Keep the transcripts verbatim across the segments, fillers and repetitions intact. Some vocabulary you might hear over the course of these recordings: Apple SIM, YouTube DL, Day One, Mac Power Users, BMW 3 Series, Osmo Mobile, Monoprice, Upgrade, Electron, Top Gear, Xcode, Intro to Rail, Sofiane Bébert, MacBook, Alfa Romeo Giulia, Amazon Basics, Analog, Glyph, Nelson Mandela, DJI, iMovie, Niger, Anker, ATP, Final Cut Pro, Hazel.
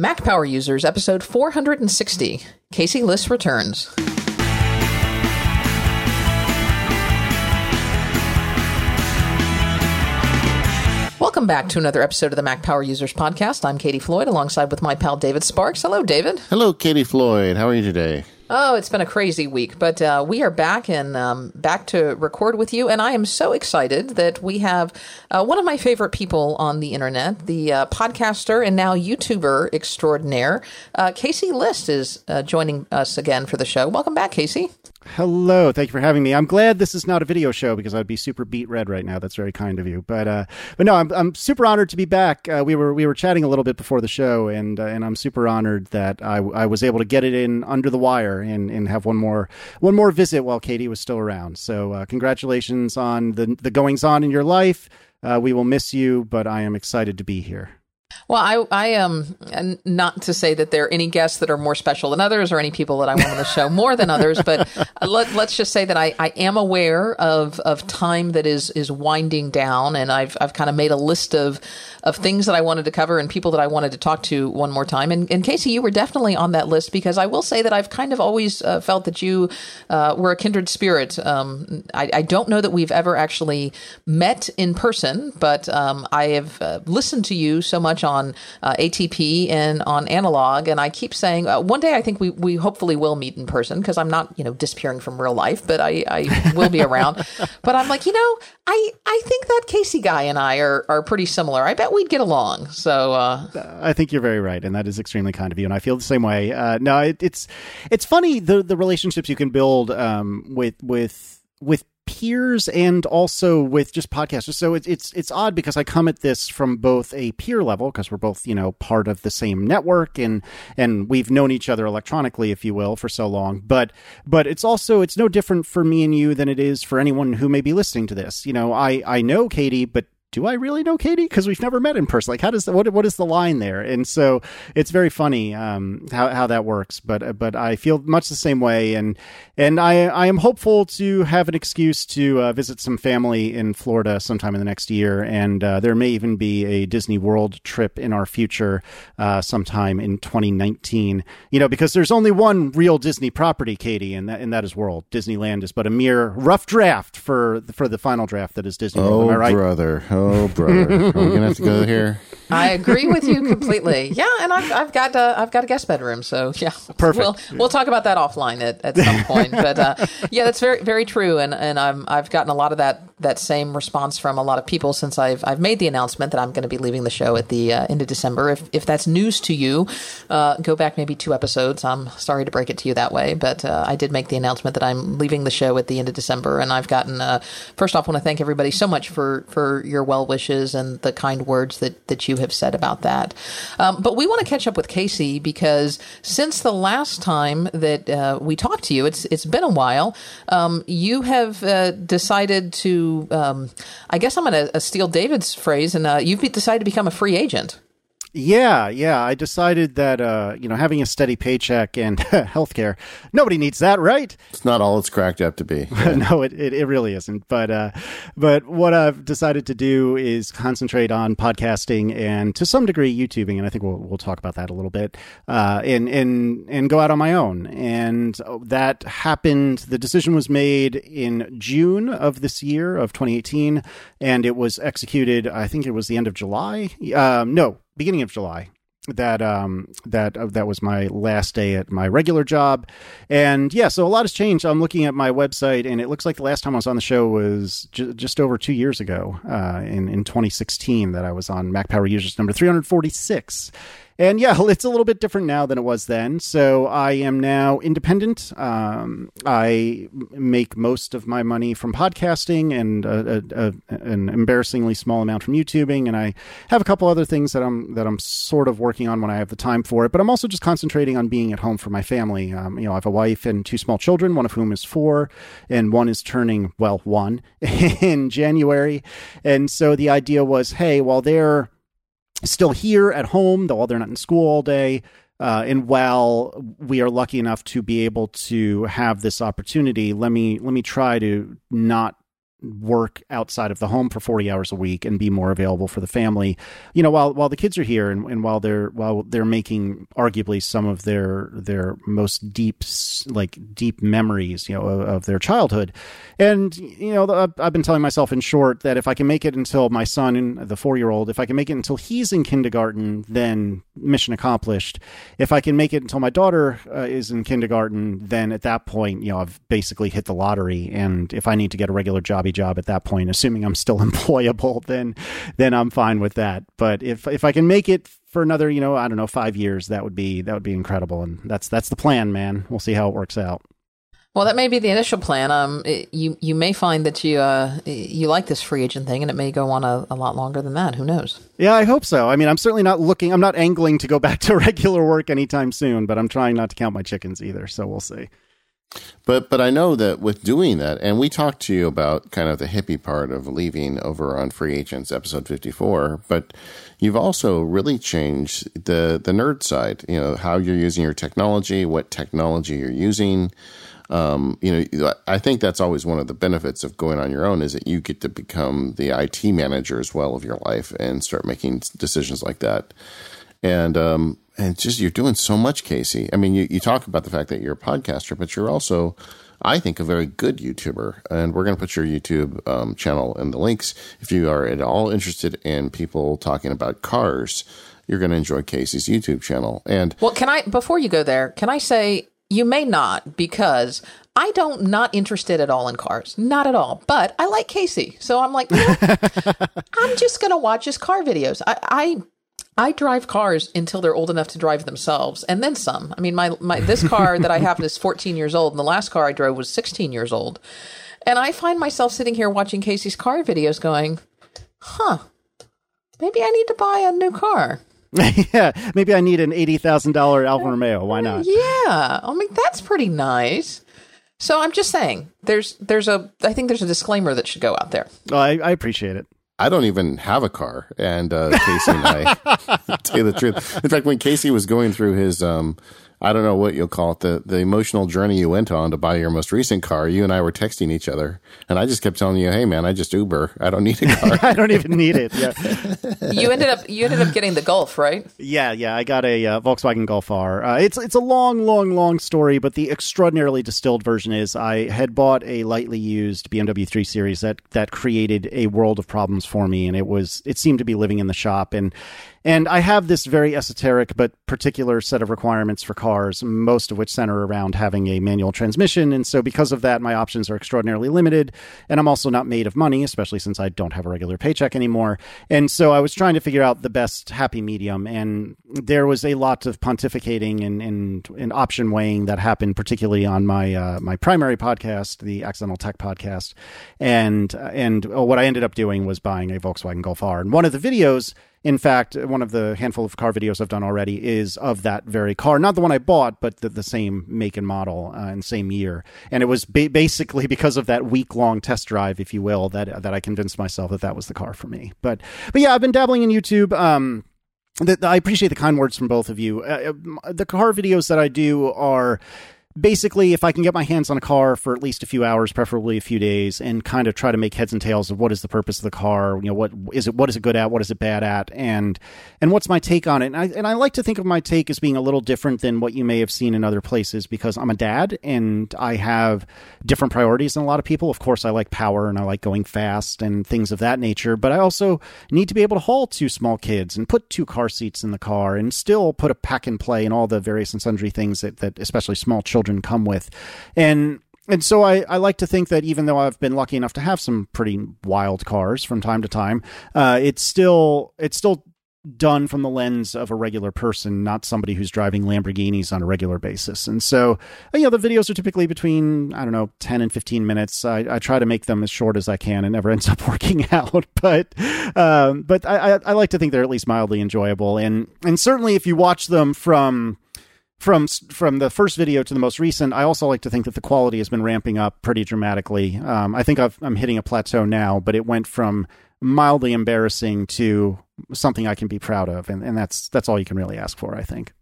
Mac Power Users, episode four hundred sixty. Casey Liss returns. Welcome back to another episode of the Mac Power Users podcast. I'm Katie Floyd, alongside with my pal David Sparks. Hello, David. Hello, Katie Floyd. How are you today? Oh, it's been a crazy week, but uh, we are back and um, back to record with you, and I am so excited that we have uh, one of my favorite people on the internet, the uh, podcaster and now YouTuber extraordinaire, uh, Casey Liss is uh, joining us again for the show. Welcome back, Casey. Hello. Thank you for having me. I'm glad this is not a video show because I'd be super beat red right now. That's very kind of you. But uh, but no, I'm I'm super honored to be back. Uh, we were we were chatting a little bit before the show, and uh, and I'm super honored that I, I was able to get it in under the wire and, and have one more one more visit while Katie was still around. So uh, congratulations on the the goings on in your life. Uh, we will miss you, but I am excited to be here. Well, I, I am um, not to say that there are any guests that are more special than others or any people that I want on the show more than others, but let, let's just say that I, I am aware of, of time that is, is winding down, and I've I've kind of made a list of, of things that I wanted to cover and people that I wanted to talk to one more time. And, and Casey, you were definitely on that list because I will say that I've kind of always uh, felt that you uh, were a kindred spirit. Um, I, I don't know that we've ever actually met in person, but um, I have uh, listened to you so much on uh, A T P and on Analog, and I keep saying uh, one day I think we we hopefully will meet in person because I'm not you know disappearing from real life, but I, I will be around. But I'm like you know I I think that Casey guy and I are are pretty similar. I bet we'd get along. So uh, I think you're very right, and that is extremely kind of you, and I feel the same way. Uh, no, it, it's it's funny the the relationships you can build um, with with with. peers and also with just podcasters. So it's it's it's odd because I come at this from both a peer level because we're both, you know, part of the same network and and we've known each other electronically, if you will, for so long. But but it's also it's no different for me and you than it is for anyone who may be listening to this. You know, I, I know Katie, but do I really know Katie? Because we've never met in person. Like, how does the, what what is the line there? And so it's very funny um, how how that works. But but I feel much the same way, and and I I am hopeful to have an excuse to uh, visit some family in Florida sometime in the next year, and uh, there may even be a Disney World trip in our future uh, sometime in twenty nineteen. You know, because there's only one real Disney property, Katie, and that and that is World. Disneyland is but a mere rough draft for for the final draft that is Disney World. Oh, am I right? Brother. Oh, brother! Are we gonna have to go here? I agree with you completely. Yeah, and I've, I've got uh, I've got a guest bedroom, so yeah, perfect. We'll we'll talk about that offline at, at some point. But uh, yeah, that's very very true, and and I'm I've gotten a lot of that that same response from a lot of people since I've I've made the announcement that I'm going to be leaving the show at the uh, end of December. If if that's news to you, uh, go back maybe two episodes. I'm sorry to break it to you that way, but uh, I did make the announcement that I'm leaving the show at the end of December, and I've gotten uh, first off, I want to thank everybody so much for for your well wishes and the kind words that, that you have said about that. Um, but we want to catch up with Casey because since the last time that uh, we talked to you, it's it's been a while. Um, you have uh, decided to, um, I guess I'm going to steal David's phrase, and uh, you've decided to become a free agent. Yeah, yeah. I decided that, uh, you know, having a steady paycheck and healthcare, nobody needs that, right? It's not all it's cracked up to be. Yeah. No, it, it, it really isn't. But uh, but what I've decided to do is concentrate on podcasting and to some degree YouTubing. And I think we'll we'll talk about that a little bit uh, and, and, and go out on my own. And that happened. The decision was made in June of this year of twenty eighteen. And it was executed. I think it was the end of July. Um, no. Beginning of July, that um that uh, that was my last day at my regular job, and yeah, so a lot has changed. I'm looking at my website, and it looks like the last time I was on the show was ju- just over two years ago, uh, in in twenty sixteen, that I was on Mac Power Users number three hundred forty-six. And yeah, it's a little bit different now than it was then. So I am now independent. Um, I make most of my money from podcasting and a, a, a, an embarrassingly small amount from YouTubing. And I have a couple other things that I'm that I'm sort of working on when I have the time for it. But I'm also just concentrating on being at home for my family. Um, you know, I have a wife and two small children, one of whom is four, and one is turning, well, one in January. And so the idea was, hey, while they're still here at home, though they're not in school all day, uh, and while we are lucky enough to be able to have this opportunity, let me let me try to not work outside of the home for forty hours a week and be more available for the family, you know, while while the kids are here and, and while they're while they're making arguably some of their their most deep like deep memories, you know, of, of their childhood. And you know, I've, I've been telling myself in short that if I can make it until my son, the four-year-old, if I can make it until he's in kindergarten, then mission accomplished. If I can make it until my daughter uh, is in kindergarten, then at that point, you know, I've basically hit the lottery. And if I need to get a regular job job at that point, assuming I'm still employable, then then I'm fine with that. But if if I can make it for another, you know, I don't know, five years, that would be that would be incredible. And that's that's the plan, man. We'll see how it works out. Well, that may be the initial plan. Um, it, you you may find that you uh you like this free agent thing, and it may go on a, a lot longer than that. Who knows? Yeah, I hope so. I mean, I'm certainly not looking. I'm not angling to go back to regular work anytime soon, but I'm trying not to count my chickens either. So we'll see. But but I know that with doing that, and we talked to you about kind of the hippie part of leaving over on Free Agents episode fifty-four, but you've also really changed the, the nerd side, you know, how you're using your technology, what technology you're using. Um, you know, I think that's always one of the benefits of going on your own is that you get to become the I T manager as well of your life and start making decisions like that. And, um, And just you're doing so much, Casey. I mean, you, you talk about the fact that you're a podcaster, but you're also, I think, a very good YouTuber. And we're going to put your YouTube um, channel in the links. If you are at all interested in people talking about cars, you're going to enjoy Casey's YouTube channel. And well, can I, before you go there, can I say you may not, because I don't not interested at all in cars, not at all. But I like Casey, so I'm like, you know, I'm just going to watch his car videos. I. I I drive cars until they're old enough to drive themselves, and then some. I mean, my, my this car that I have is fourteen years old, and the last car I drove was sixteen years old. And I find myself sitting here watching Casey's car videos going, huh, maybe I need to buy a new car. Yeah, maybe I need an eighty thousand dollars Alfa Romeo. Why not? Yeah, I mean, that's pretty nice. So I'm just saying, there's there's a I think there's a disclaimer that should go out there. Well, I, I appreciate it. I don't even have a car, and uh, Casey and I, to tell you the truth. In fact, when Casey was going through his, um, I don't know what you'll call it, the, the emotional journey you went on to buy your most recent car, you and I were texting each other, and I just kept telling you, hey, man, I just Uber. I don't need a car. I don't even need it. Yeah. You ended up you ended up getting the Golf, right? Yeah, yeah. I got a uh, Volkswagen Golf R. Uh, it's, it's a long, long, long story, but the extraordinarily distilled version is I had bought a lightly used B M W three series that, that created a world of problems for me, and it was it seemed to be living in the shop. And and I have this very esoteric but particular set of requirements for cars, most of which center around having a manual transmission. And so because of that, my options are extraordinarily limited. And I'm also not made of money, especially since I don't have a regular paycheck anymore. And so I was trying to figure out the best happy medium. And there was a lot of pontificating and and, and option weighing that happened, particularly on my uh, my primary podcast, the Accidental Tech Podcast. And, and oh, what I ended up doing was buying a Volkswagen Golf R. And one of the videos... In fact, one of the handful of car videos I've done already is of that very car, not the one I bought, but the, the same make and model uh, and same year. And it was ba- basically because of that week long test drive, if you will, that that I convinced myself that that was the car for me. But but yeah, I've been dabbling in YouTube. Um, the, the, I appreciate the kind words from both of you. Uh, the car videos that I do are... Basically, if I can get my hands on a car for at least a few hours, preferably a few days, and kind of try to make heads and tails of what is the purpose of the car, you know, what is it, what is it good at, what is it bad at, and and what's my take on it. And I, and I like to think of my take as being a little different than what you may have seen in other places because I'm a dad and I have different priorities than a lot of people. Of course, I like power and I like going fast and things of that nature, but I also need to be able to haul two small kids and put two car seats in the car and still put a pack and play and all the various and sundry things that, that especially small children come with. And and so I, I like to think that even though I've been lucky enough to have some pretty wild cars from time to time, uh, it's still it's still done from the lens of a regular person, not somebody who's driving Lamborghinis on a regular basis. And so, you know, the videos are typically between, I don't know, ten and fifteen minutes. I, I try to make them as short as I can and never ends up working out. But um, but I, I, I like to think they're at least mildly enjoyable. And, and certainly if you watch them from... From from the first video to the most recent, I also like to think that the quality has been ramping up pretty dramatically. Um, I think I've, I'm hitting a plateau now, but it went from mildly embarrassing to something I can be proud of. And, and that's that's all you can really ask for, I think.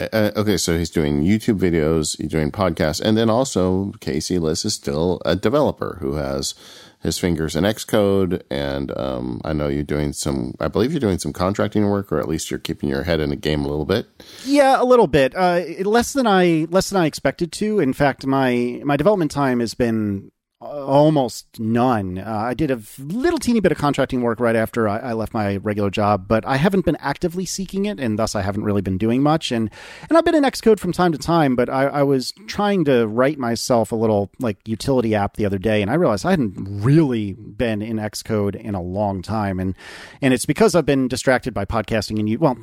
Uh, okay, so he's doing YouTube videos, he's doing podcasts, and then also Casey Liss is still a developer who has his fingers in Xcode, and um, I know you're doing some, I believe you're doing some contracting work, or at least you're keeping your head in the game a little bit. Yeah, a little bit. Uh, less than I less than I expected to. In fact, my, my development time has been almost none. Uh, I did a little teeny bit of contracting work right after I, I left my regular job, but I haven't been actively seeking it, and thus I haven't really been doing much. And and I've been in Xcode from time to time, but I, I was trying to write myself a little like utility app the other day, and I realized I hadn't really been in Xcode in a long time. And and it's because I've been distracted by podcasting and you, well,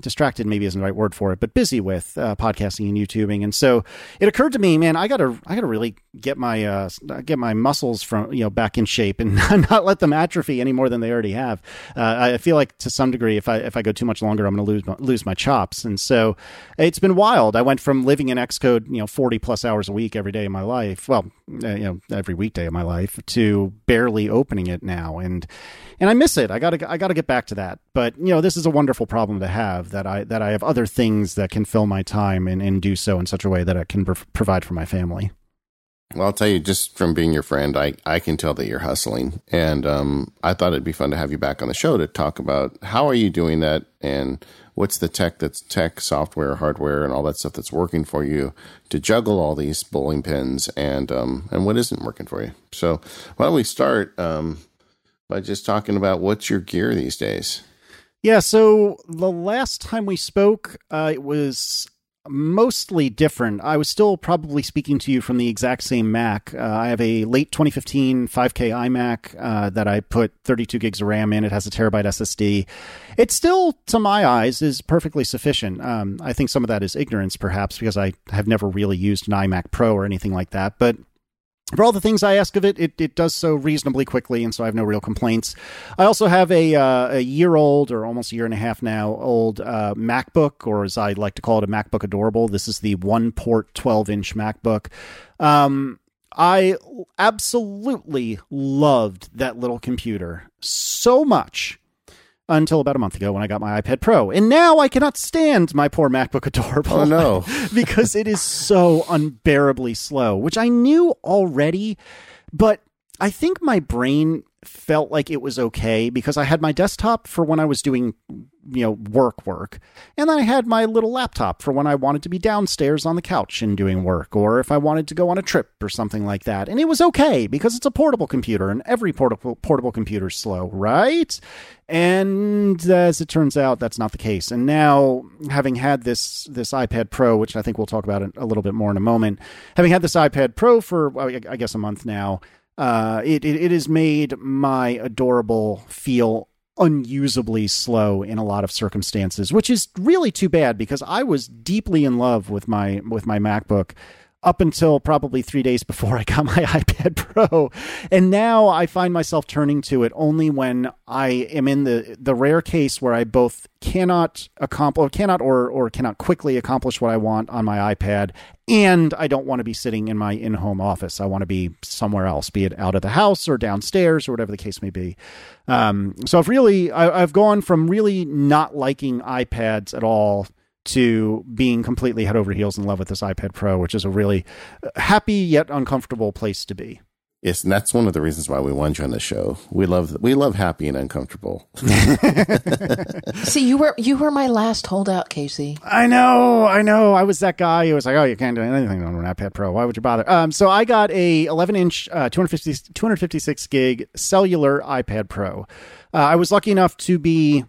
distracted maybe isn't the right word for it, but busy with uh, podcasting and YouTubing. And so it occurred to me, man, I gotta I gotta really get my uh, get my muscles from, you know, back in shape and not let them atrophy any more than they already have. Uh, I feel like to some degree, if I, if I go too much longer, I'm going to lose my, lose my chops. And so it's been wild. I went from living in Xcode, you know, forty plus hours a week every day of my life. Well, uh, you know, every weekday of my life to barely opening it now. And, and I miss it. I gotta, I gotta get back to that. But, you know, this is a wonderful problem to have that I, that I have other things that can fill my time and, and do so in such a way that I can pr- provide for my family. Well, I'll tell you, just from being your friend, I, I can tell that you're hustling. And um, I thought it'd be fun to have you back on the show to talk about how are you doing that and what's the tech that's tech, software, hardware, and all that stuff that's working for you to juggle all these bowling pins and um, and what isn't working for you. So why don't we start um, by just talking about what's your gear these days? Yeah, so the last time we spoke, uh, it was mostly different. I was still probably speaking to you from the exact same Mac. Uh, I have a late twenty fifteen five K iMac uh, that I put thirty-two gigs of RAM in. It has a terabyte S S D. It still, to my eyes, is perfectly sufficient. Um, I think some of that is ignorance, perhaps, because I have never really used an iMac Pro or anything like that. But for all the things I ask of it, it, it does so reasonably quickly, and so I have no real complaints. I also have a uh, a year-old, or almost a year and a half now, old uh, MacBook, or as I like to call it, a MacBook Adorable. This is the one-port twelve-inch MacBook. Um, I absolutely loved that little computer so much until about a month ago when I got my iPad Pro. And now I cannot stand my poor MacBook Adorable. Oh, no. Because it is so unbearably slow, which I knew already, but I think my brain felt like it was okay because I had my desktop for when I was doing, you know, work work. And then I had my little laptop for when I wanted to be downstairs on the couch and doing work, or if I wanted to go on a trip or something like that. And it was okay because it's a portable computer and every portable portable computer is slow, right? And as it turns out, that's not the case. And now having had this, this iPad Pro, which I think we'll talk about a little bit more in a moment, having had this iPad Pro for, I guess, a month now, Uh, it, it, it has made my Adorable feel unusably slow in a lot of circumstances, which is really too bad because I was deeply in love with my, with my MacBook up until probably three days before I got my iPad Pro. And now I find myself turning to it only when I am in the, the rare case where I both cannot accomplish, cannot or, or cannot quickly accomplish what I want on my iPad, and I don't want to be sitting in my in-home office. I want to be somewhere else, be it out of the house or downstairs or whatever the case may be. Um, so I've really, I, I've gone from really not liking iPads at all to being completely head over heels in love with this iPad Pro, which is a really happy yet uncomfortable place to be. Yes, and that's one of the reasons why we wanted you on the show. We love we love happy and uncomfortable. See, you were you were my last holdout, Casey. I know, I know. I was that guy who was like, "Oh, you can't do anything on an iPad Pro. Why would you bother?" Um, so I got a eleven inch, uh, two fifty, two fifty-six gig cellular iPad Pro. Uh, I was lucky enough to be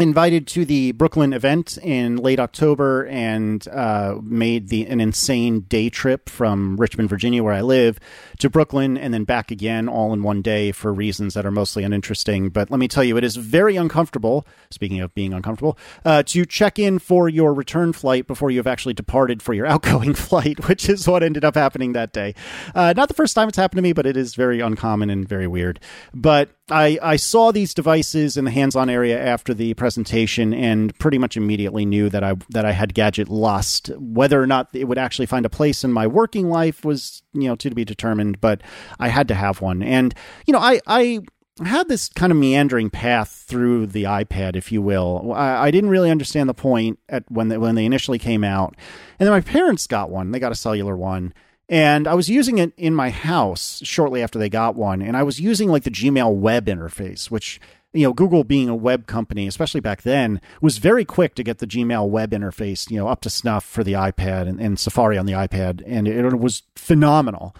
invited to the Brooklyn event in late October and uh, made the an insane day trip from Richmond, Virginia, where I live, to Brooklyn and then back again all in one day for reasons that are mostly uninteresting. But let me tell you, it is very uncomfortable, speaking of being uncomfortable, uh, to check in for your return flight before you have actually departed for your outgoing flight, which is what ended up happening that day. Uh, not the first time it's happened to me, but it is very uncommon and very weird. But I, I saw these devices in the hands-on area after the presentation and pretty much immediately knew that I that I had gadget lust. Whether or not it would actually find a place in my working life was, you know, to be determined, but I had to have one. And, you know, I I I had this kind of meandering path through the iPad, if you will. I, I didn't really understand the point at when they, when they initially came out. And then my parents got one. They got a cellular one. And I was using it in my house shortly after they got one. And I was using like the Gmail web interface, which, you know, Google being a web company, especially back then, was very quick to get the Gmail web interface, you know, up to snuff for the iPad and, and Safari on the iPad. And it, it was phenomenal.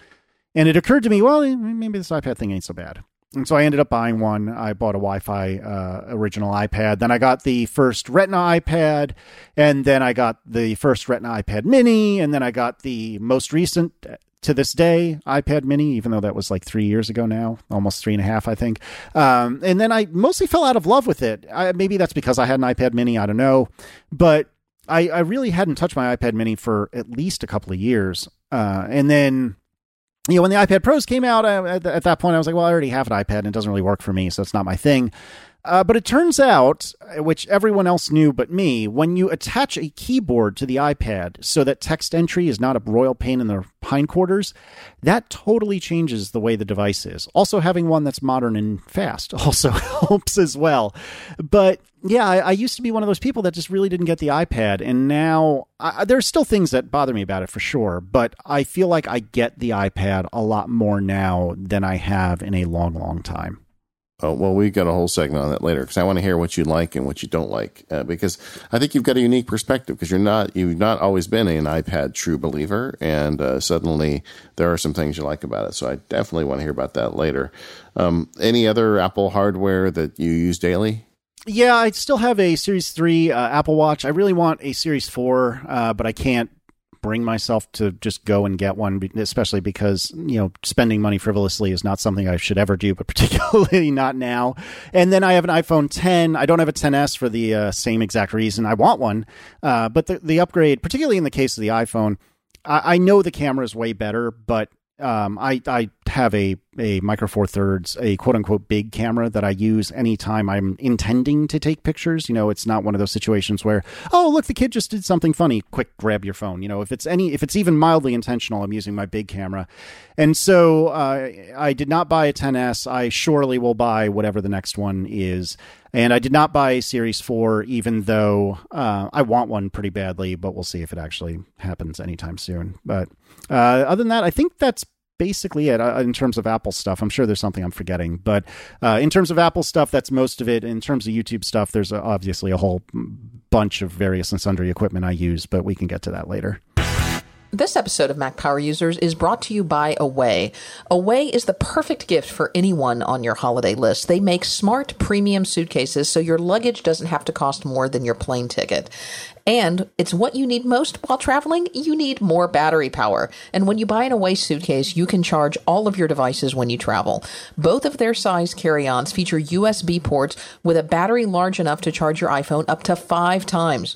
And it occurred to me, well, maybe this iPad thing ain't so bad. And so I ended up buying one. I bought a Wi-Fi uh, original iPad. Then I got the first Retina iPad. And then I got the first Retina iPad Mini. And then I got the most recent, to this day, iPad Mini, even though that was like three years ago now, almost three and a half, I think. Um, and then I mostly fell out of love with it. I, maybe that's because I had an iPad Mini. I don't know. But I, I really hadn't touched my iPad Mini for at least a couple of years. Uh, and then... You know, when the iPad Pros came out, I, at, th- at that point, I was like, well, I already have an iPad and it doesn't really work for me, so it's not my thing. Uh, but it turns out, which everyone else knew but me, when you attach a keyboard to the iPad so that text entry is not a royal pain in the hindquarters, that totally changes the way the device is. Also, having one that's modern and fast also helps as well. But yeah, I, I used to be one of those people that just really didn't get the iPad. And now I, there's still things that bother me about it for sure. But I feel like I get the iPad a lot more now than I have in a long, long time. Oh, well, we've got a whole segment on that later because I want to hear what you like and what you don't like, uh, because I think you've got a unique perspective because you're not, you've not always been an iPad true believer, and uh, suddenly there are some things you like about it. So I definitely want to hear about that later. Um, any other Apple hardware that you use daily? Yeah, I still have a Series three uh, Apple Watch. I really want a Series four, uh, but I can't bring myself to just go and get one, especially because, you know, spending money frivolously is not something I should ever do, but particularly not now. And then I have an iPhone ten. I don't have a ten S for the uh, same exact reason. I want one, uh, but the, the upgrade, particularly in the case of the iPhone, I, I know the camera is way better, but um, I, I have a, a Micro Four Thirds, a quote unquote big camera that I use anytime I'm intending to take pictures. You know, it's not one of those situations where, oh, look, the kid just did something funny. Quick, grab your phone. You know, if it's any, if it's even mildly intentional, I'm using my big camera. And so uh, I did not buy a ten S. I surely will buy whatever the next one is. And I did not buy a Series four, even though uh, I want one pretty badly, but we'll see if it actually happens anytime soon. But uh, other than that, I think that's basically it in terms of Apple stuff. I'm sure there's something I'm forgetting, but uh, in terms of Apple stuff, that's most of it. In terms of YouTube stuff, there's obviously a whole bunch of various and sundry equipment I use, but we can get to that later. This episode of Mac Power Users is brought to you by Away. Away is the perfect gift for anyone on your holiday list. They make smart premium suitcases so your luggage doesn't have to cost more than your plane ticket. And it's what you need most while traveling. You need more battery power. And when you buy an Away suitcase, you can charge all of your devices when you travel. Both of their size carry-ons feature U S B ports with a battery large enough to charge your iPhone up to five times.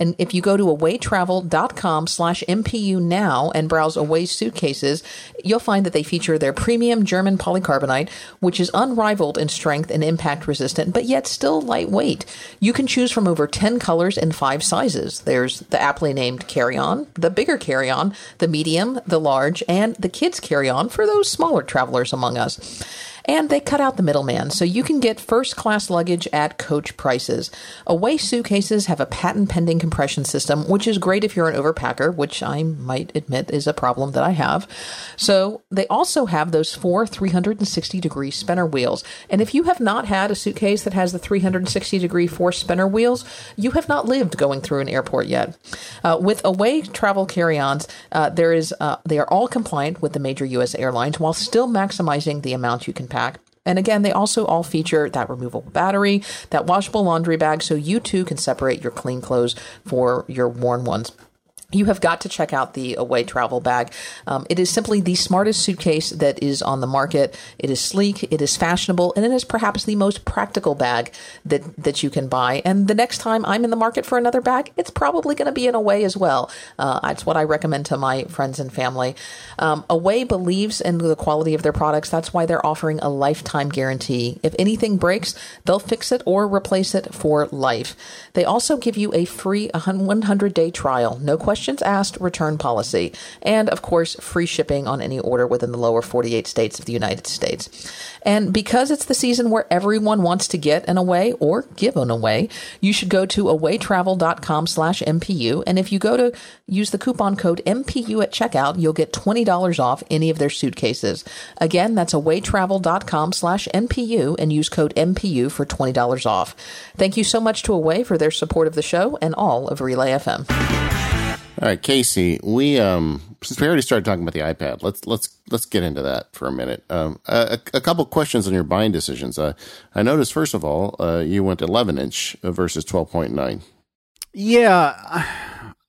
And if you go to awaytravel.com slash MPU now and browse Away suitcases, you'll find that they feature their premium German polycarbonate, which is unrivaled in strength and impact resistant, but yet still lightweight. You can choose from over ten colors and five sizes. There's the aptly named carry-on, the bigger carry-on, the medium, the large, and the kids carry-on for those smaller travelers among us. And they cut out the middleman, so you can get first-class luggage at coach prices. Away suitcases have a patent-pending compression system, which is great if you're an overpacker, which I might admit is a problem that I have. So they also have those four three hundred sixty degree spinner wheels. And if you have not had a suitcase that has the three hundred sixty degree four spinner wheels, you have not lived going through an airport yet. Uh, with Away travel carry-ons, uh, there is uh, they are all compliant with the major U S airlines while still maximizing the amount you can pack. And again, they also all feature that removable battery, that washable laundry bag, so you too can separate your clean clothes for your worn ones. You have got to check out the Away travel bag. Um, it is simply the smartest suitcase that is on the market. It is sleek, it is fashionable, and it is perhaps the most practical bag that, that you can buy. And the next time I'm in the market for another bag, it's probably going to be an Away as well. Uh, it's what I recommend to my friends and family. Um, Away believes in the quality of their products. That's why they're offering a lifetime guarantee. If anything breaks, they'll fix it or replace it for life. They also give you a free one hundred day trial. No question questions asked return policy, and of course, free shipping on any order within the lower forty-eight states of the United States. And because it's the season where everyone wants to get an away or give an away, you should go to away travel dot com slash M P U. And if you go to use the coupon code M P U at checkout, you'll get twenty dollars off any of their suitcases. Again, that's away travel dot com slash M P U and use code M P U for twenty dollars off. Thank you so much to Away for their support of the show and all of Relay F M. All right, Casey, we um, since we already started talking about the iPad, let's let's let's get into that for a minute. Um, a, a couple questions on your buying decisions. Uh, I noticed, first of all, uh, you went eleven inch versus twelve point nine. Yeah,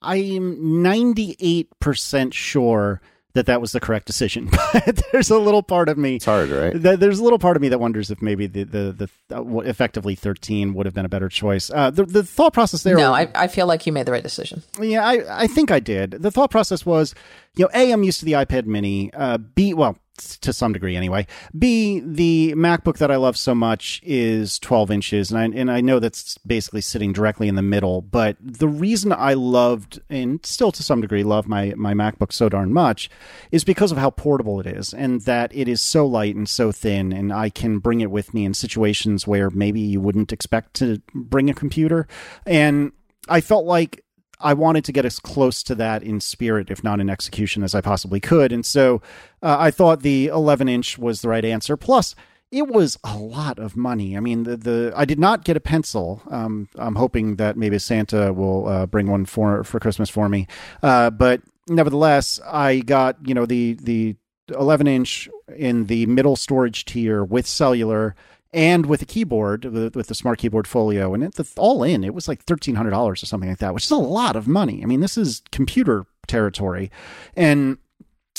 I'm ninety-eight percent sure that that was the correct decision, but there's a little part of me. It's hard, right? Th- there's a little part of me that wonders if maybe the the, the uh, effectively thirteen would have been a better choice. Uh, the the thought process there. No, I I feel like you made the right decision. Yeah, I I think I did. The thought process was, you know, A, I'm used to the iPad Mini. Uh, B, well, to some degree anyway. B, the MacBook that I love so much is twelve inches, and I and I know that's basically sitting directly in the middle. But the reason I loved and still to some degree love my my MacBook so darn much is because of how portable it is, and that it is so light and so thin, and I can bring it with me in situations where maybe you wouldn't expect to bring a computer. And I felt like I wanted to get as close to that in spirit, if not in execution, as I possibly could. And so uh, I thought the eleven inch was the right answer. Plus, it was a lot of money. I mean, the, the I did not get a pencil. Um, I'm hoping that maybe Santa will uh, bring one for for Christmas for me. Uh, but nevertheless, I got, you know, the the eleven inch in the middle storage tier with cellular and with a keyboard, with the Smart Keyboard Folio, and it, the, all in, it was like thirteen hundred dollars or something like that, which is a lot of money. I mean, this is computer territory. And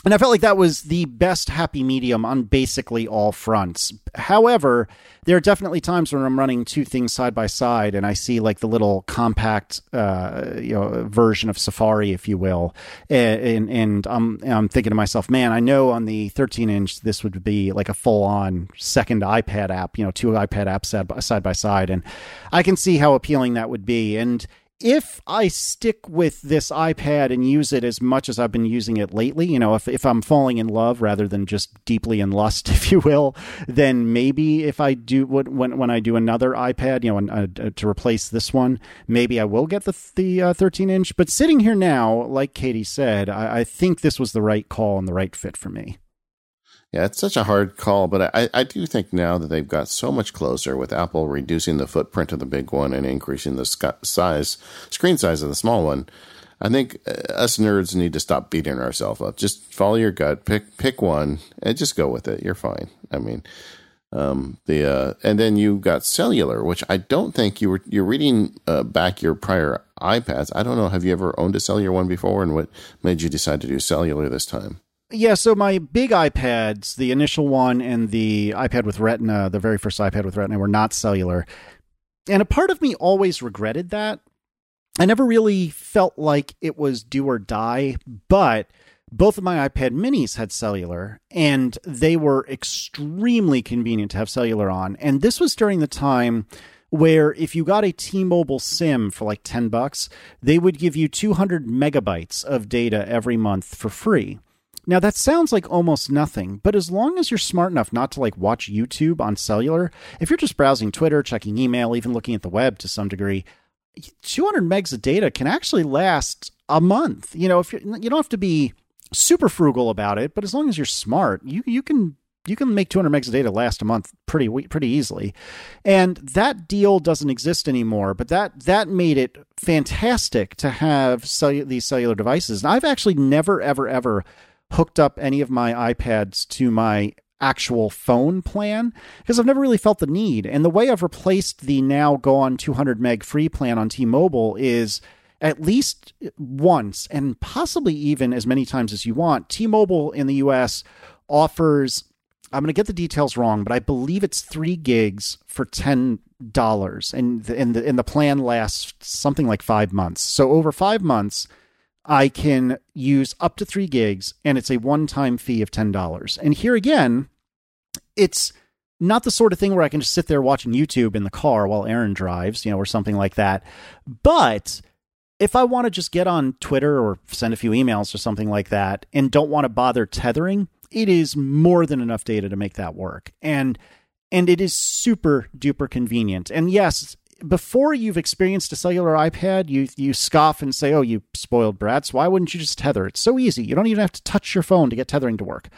and I felt like that was the best happy medium on basically all fronts. However, there are definitely times when I'm running two things side by side and I see like the little compact uh, you know, version of Safari, if you will. And, and I'm, I'm thinking to myself, man, I know on the thirteen inch, this would be like a full on second iPad app, you know, two iPad apps side by side. By side. And I can see how appealing that would be. And if I stick with this iPad and use it as much as I've been using it lately, you know, if if I'm falling in love rather than just deeply in lust, if you will, then maybe if I do when when I do another iPad, you know, an, uh, to replace this one, maybe I will get the the uh, thirteen inch. But sitting here now, like Katie said, I, I think this was the right call and the right fit for me. Yeah, it's such a hard call, but I, I do think now that they've got so much closer with Apple reducing the footprint of the big one and increasing the sc- size, screen size of the small one, I think uh, us nerds need to stop beating ourselves up. Just follow your gut, pick pick one, and just go with it. You're fine. I mean, um, the uh, and then you got cellular, which I don't think you were you're reading uh, back your prior iPads. I don't know. Have you ever owned a cellular one before, and what made you decide to do cellular this time? Yeah, so my big iPads, the initial one and the iPad with Retina, the very first iPad with Retina, were not cellular. And a part of me always regretted that. I never really felt like it was do or die, but both of my iPad minis had cellular, and they were extremely convenient to have cellular on. And this was during the time where if you got a T-Mobile SIM for like ten bucks, they would give you two hundred megabytes of data every month for free. Now, that sounds like almost nothing, but as long as you're smart enough not to like watch YouTube on cellular, if you're just browsing Twitter, checking email, even looking at the web to some degree, two hundred megs of data can actually last a month. You know, if you're, you don't have to be super frugal about it, but as long as you're smart, you you can you can make two hundred megs of data last a month pretty pretty easily. And that deal doesn't exist anymore, but that that made it fantastic to have cellu- these cellular devices. And I've actually never, ever, ever hooked up any of my iPads to my actual phone plan because I've never really felt the need. And the way I've replaced the now gone two hundred meg free plan on T-Mobile is at least once and possibly even as many times as you want. T-Mobile in the U S offers, I'm going to get the details wrong, but I believe it's three gigs for ten dollars. And the, and the, and the plan lasts something like five months. So over five months, I can use up to three gigs, and it's a one-time fee of ten dollars. And here again, it's not the sort of thing where I can just sit there watching YouTube in the car while Aaron drives, you know, or something like that. But if I want to just get on Twitter or send a few emails or something like that and don't want to bother tethering, it is more than enough data to make that work. And and it is super duper convenient. And yes, before you've experienced a cellular iPad, you you scoff and say, oh, you spoiled brats. Why wouldn't you just tether? It's so easy. You don't even have to touch your phone to get tethering to work.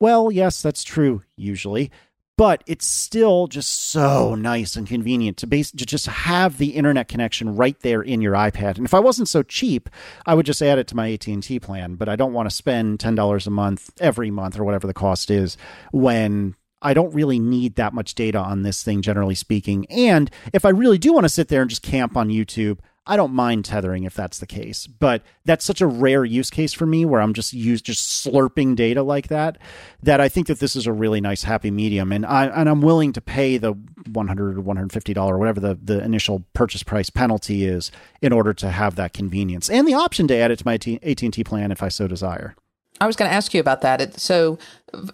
Well, yes, that's true usually, but it's still just so nice and convenient to base, to just have the internet connection right there in your iPad. And if I wasn't so cheap, I would just add it to my A T and T plan, but I don't want to spend ten dollars a month every month or whatever the cost is when I don't really need that much data on this thing, generally speaking. And if I really do want to sit there and just camp on YouTube, I don't mind tethering if that's the case. But that's such a rare use case for me where I'm just used just slurping data like that, that I think that this is a really nice happy medium. And, I, and I'm willing to pay the one hundred dollars or one hundred fifty dollars or whatever the, the initial purchase price penalty is in order to have that convenience and the option to add it to my A T and T plan if I so desire. I was going to ask you about that. So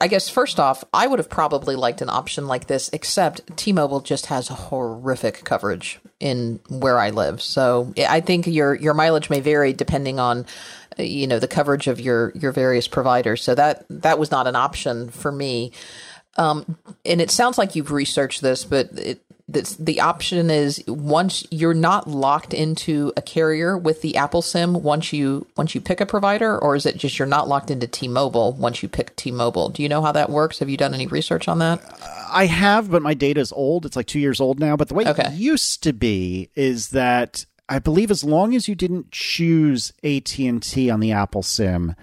I guess first off, I would have probably liked an option like this, except T-Mobile just has horrific coverage in where I live. So I think your your mileage may vary depending on, you know, the coverage of your your various providers. So that that was not an option for me. Um, and it sounds like you've researched this, but it, this, the option is once you're not locked into a carrier with the Apple SIM once you once you pick a provider, or is it just you're not locked into T-Mobile once you pick T-Mobile? Do you know how that works? Have you done any research on that? I have, but my data is old. It's like two years old now. But the way okay. it used to be is that I believe as long as you didn't choose A T and T on the Apple SIM,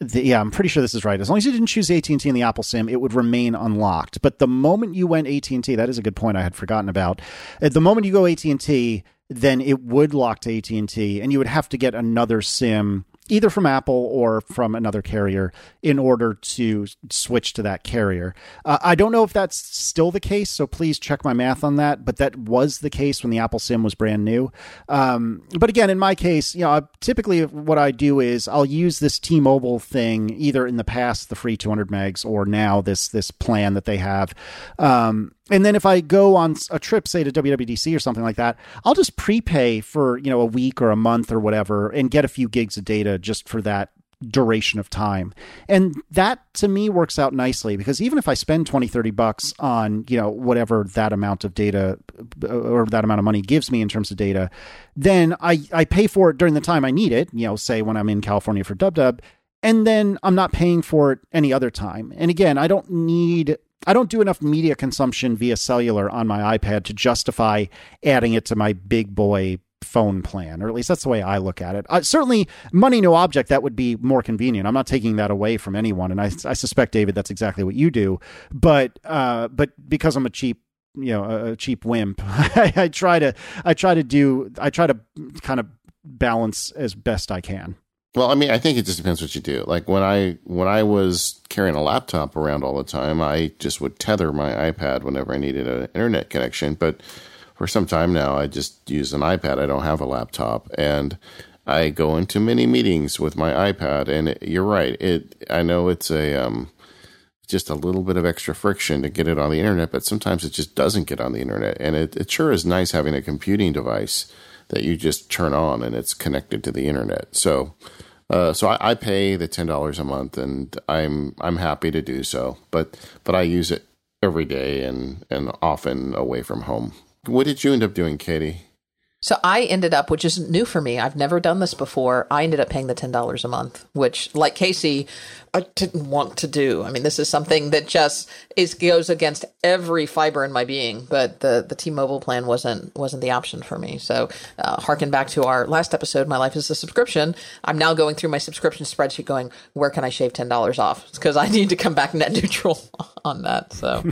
The, yeah, I'm pretty sure this is right. As long as you didn't choose A T and T in the Apple SIM, it would remain unlocked. But the moment you went A T and T, that is a good point I had forgotten about. At the moment you go A T and T, then it would lock to A T and T, and you would have to get another SIM, either from Apple or from another carrier, in order to switch to that carrier. Uh, I don't know if that's still the case, so please check my math on that. But that was the case when the Apple SIM was brand new. Um, but again, in my case, you know, I, typically what I do is I'll use this T-Mobile thing, either in the past, the free two hundred megs, or now this this plan that they have. Um, and then if I go on a trip, say to W W D C or something like that, I'll just prepay for, you know, a week or a month or whatever, and get a few gigs of data just for that duration of time. And that to me works out nicely, because even if I spend twenty, thirty bucks on, you know, whatever that amount of data or that amount of money gives me in terms of data, then I, I pay for it during the time I need it, you know, say when I'm in California for DubDub, and then I'm not paying for it any other time. And again, I don't need, I don't do enough media consumption via cellular on my iPad to justify adding it to my big boy phone plan, or at least that's the way I look at it. Uh, certainly, money no object, that would be more convenient. I'm not taking that away from anyone, and I, I suspect, David, that's exactly what you do. But uh, but because I'm a cheap, you know, a cheap wimp, I, I try to I try to do I try to kind of balance as best I can. Well, I mean, I think it just depends what you do. Like when I when I was carrying a laptop around all the time, I just would tether my iPad whenever I needed an internet connection, but for some time now, I just use an iPad. I don't have a laptop, and I go into many meetings with my iPad. And it, you're right. It I know it's a um, just a little bit of extra friction to get it on the internet, but sometimes it just doesn't get on the internet. And it, it sure is nice having a computing device that you just turn on and it's connected to the internet. So, uh, so I, I pay the ten dollars a month, and I'm I'm happy to do so. But but I use it every day and and often away from home. What did you end up doing, Katie? So I ended up, which is new for me, I've never done this before, I ended up paying the ten dollars a month, which, like Casey, I didn't want to do. I mean, this is something that just is goes against every fiber in my being, but the, the T-Mobile plan wasn't wasn't the option for me. So uh, harken back to our last episode, My Life is a Subscription. I'm now going through my subscription spreadsheet going, where can I shave ten dollars off? Because I need to come back net neutral on that. So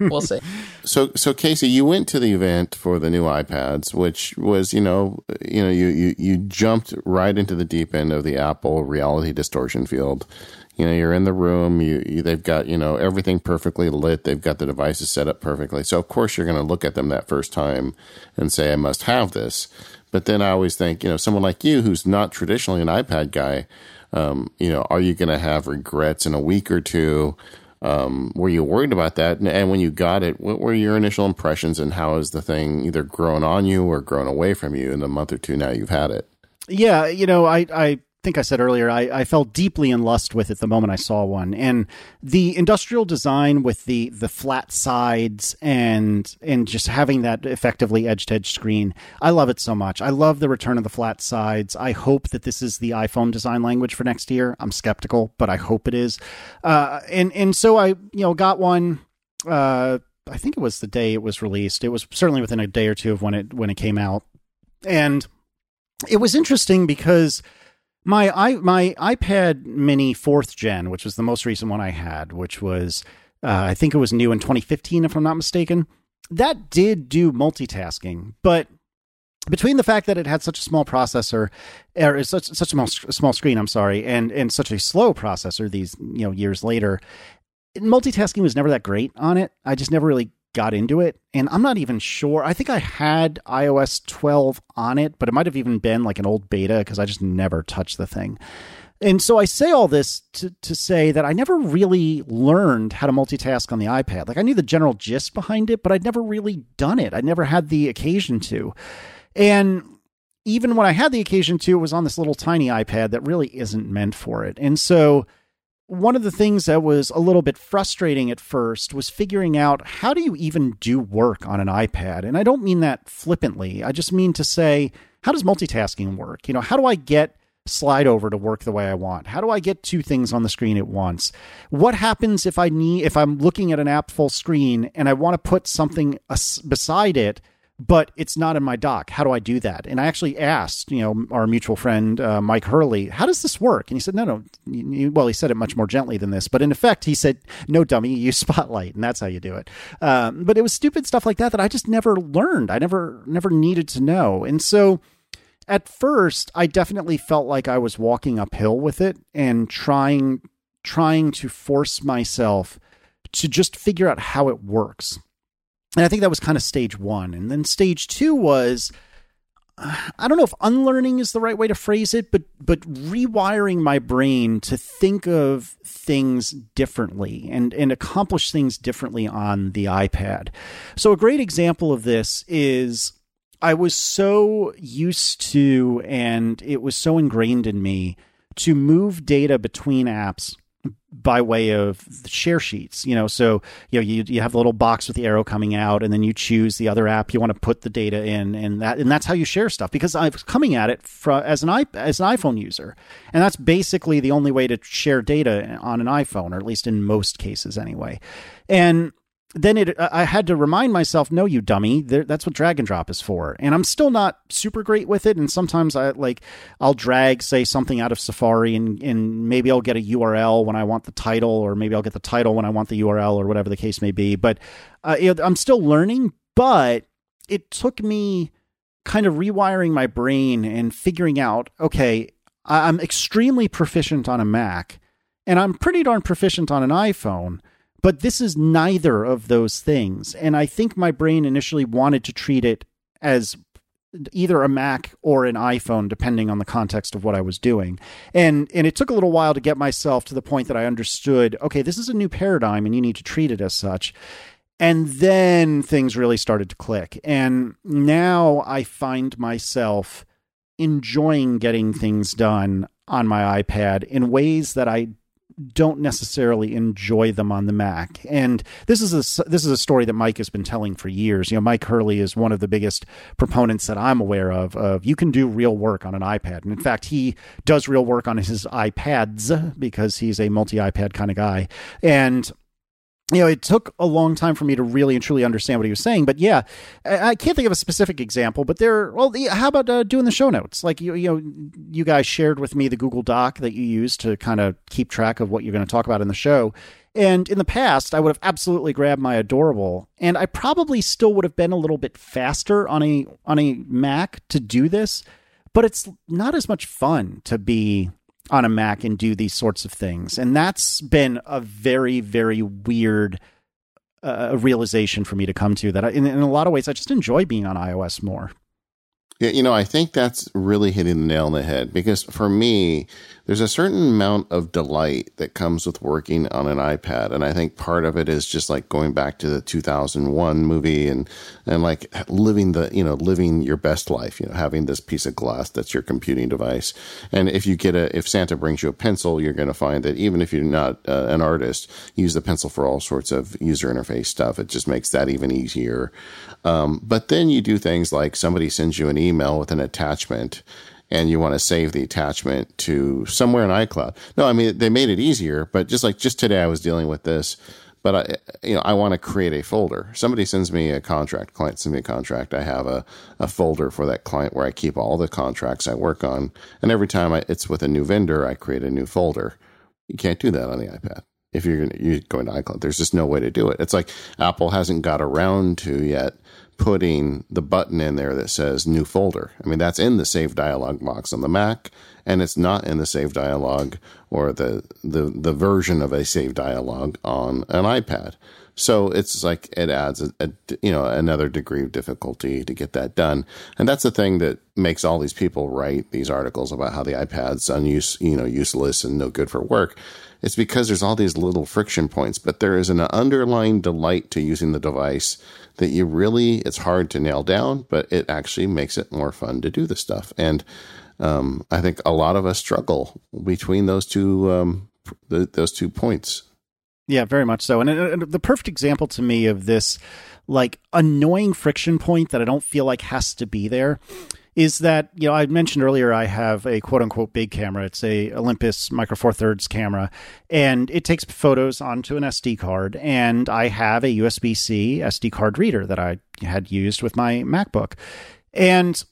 we'll see. So, so Casey, you went to the event for the new iPads, which was Is, you know, you know, you, you you jumped right into the deep end of the Apple reality distortion field. You know, you're in the room. You, you they've got, you know, everything perfectly lit. They've got the devices set up perfectly. So of course you're going to look at them that first time and say, I must have this. But then I always think, you know, someone like you who's not traditionally an iPad guy, um, you know, are you going to have regrets in a week or two? Um, were you worried about that? And, and when you got it, what were your initial impressions, and how has the thing either grown on you or grown away from you in the month or two now you've had it? Yeah, you know, I, I think I said earlier, I, I fell deeply in lust with it the moment I saw one. And the industrial design with the the flat sides and and just having that effectively edge-to-edge screen, I love it so much. I love the return of the flat sides. I hope that this is the iPhone design language for next year. I'm skeptical, but I hope it is. Uh, and, and so I, you know, got one... Uh, I think it was the day it was released. It was certainly within a day or two of when it when it came out. And it was interesting because my I, my iPad Mini fourth gen, which was the most recent one I had, which was, uh, I think it was new in twenty fifteen, if I'm not mistaken, that did do multitasking. But between the fact that it had such a small processor, or such such a small screen, I'm sorry, and, and such a slow processor these you know years later, multitasking was never that great on it. I just never really got into it. And I'm not even sure. I think I had iOS twelve on it, but it might have even been like an old beta because I just never touched the thing. And so I say all this to, to say that I never really learned how to multitask on the iPad. Like I knew the general gist behind it, but I'd never really done it. I never had the occasion to. And even when I had the occasion to, it was on this little tiny iPad that really isn't meant for it. And so one of the things that was a little bit frustrating at first was figuring out how do you even do work on an iPad? And I don't mean that flippantly. I just mean to say, how does multitasking work? You know, how do I get slide over to work the way I want? How do I get two things on the screen at once? What happens if I need, if I'm looking at an app full screen and I want to put something beside it, but it's not in my dock? How do I do that? And I actually asked, you know, our mutual friend, uh, Mike Hurley, how does this work? And he said, no, no. You, well, he said it much more gently than this, but in effect, he said, no, dummy, you use Spotlight, and that's how you do it. Um, but it was stupid stuff like that that I just never learned. I never, never needed to know. And so at first, I definitely felt like I was walking uphill with it and trying, trying to force myself to just figure out how it works. And I think that was kind of stage one. And then stage two was, uh, I don't know if unlearning is the right way to phrase it, but but rewiring my brain to think of things differently and, and accomplish things differently on the iPad. So a great example of this is I was so used to, and it was so ingrained in me, to move data between apps by way of share sheets, you know, so, you know, you, you have a little box with the arrow coming out and then you choose the other app you want to put the data in, and that, and that's how you share stuff, because I was coming at it from as an iP- as an iPhone user. And that's basically the only way to share data on an iPhone, or at least in most cases anyway. And then it, I had to remind myself, no, you dummy, that's what drag and drop is for. And I'm still not super great with it. And sometimes I like, I'll drag, say, something out of Safari, and, and maybe I'll get a U R L when I want the title, or maybe I'll get the title when I want the U R L, or whatever the case may be. But uh, I'm still learning, but it took me kind of rewiring my brain and figuring out, okay, I'm extremely proficient on a Mac and I'm pretty darn proficient on an iPhone, but this is neither of those things. And I think my brain initially wanted to treat it as either a Mac or an iPhone, depending on the context of what I was doing. And and it took a little while to get myself to the point that I understood, okay, this is a new paradigm and you need to treat it as such. And then things really started to click. And now I find myself enjoying getting things done on my iPad in ways that I don't necessarily enjoy them on the Mac. And this is a, this is a story that Mike has been telling for years. You know, Mike Hurley is one of the biggest proponents that I'm aware of, of you can do real work on an iPad. And in fact, he does real work on his iPads because he's a multi-iPad kind of guy. And, you know, it took a long time for me to really and truly understand what he was saying. But yeah, I can't think of a specific example, but there, well, how about uh, doing the show notes? Like, you, you know, you guys shared with me the Google Doc that you use to kind of keep track of what you're going to talk about in the show. And in the past, I would have absolutely grabbed my adorable, and I probably still would have been a little bit faster on a, on a Mac to do this, but it's not as much fun to be on a Mac and do these sorts of things. And that's been a very, very weird uh, realization for me to come to, that I, in, in a lot of ways, I just enjoy being on iOS more. Yeah, you know, I think that's really hitting the nail on the head, because for me, there's a certain amount of delight that comes with working on an iPad. And I think part of it is just like going back to the two thousand one movie and, and like living the, you know, living your best life, you know, having this piece of glass that's your computing device. And if you get a, if Santa brings you a pencil, you're going to find that even if you're not uh, an artist, use the pencil for all sorts of user interface stuff. It just makes that even easier. Um, but then you do things like somebody sends you an email with an attachment and you want to save the attachment to somewhere in iCloud. No, I mean, they made it easier, but just like just today I was dealing with this, but I, you know, I want to create a folder. Somebody sends me a contract, client sends me a contract. I have a, a folder for that client where I keep all the contracts I work on. And every time I, it's with a new vendor, I create a new folder. You can't do that on the iPad. If you're going to, you're going to iCloud, there's just no way to do it. It's like Apple hasn't got around to yet putting the button in there that says new folder. I mean, that's in the save dialog box on the Mac, and it's not in the save dialog or the the, the version of a save dialog on an iPad. So it's like it adds a, a, you know, another degree of difficulty to get that done. And that's the thing that makes all these people write these articles about how the iPad's unuse, you know, useless and no good for work. It's because there's all these little friction points, but there is an underlying delight to using the device that you really, it's hard to nail down, but it actually makes it more fun to do this stuff. And um, I think a lot of us struggle between those two, um, th- those two points. Yeah, very much so. And, and the perfect example to me of this like annoying friction point that I don't feel like has to be there is that, you know, I mentioned earlier, I have a quote unquote big camera. It's a Olympus Micro Four Thirds camera, and it takes photos onto an S D card. And I have a U S B-C S D card reader that I had used with my MacBook. And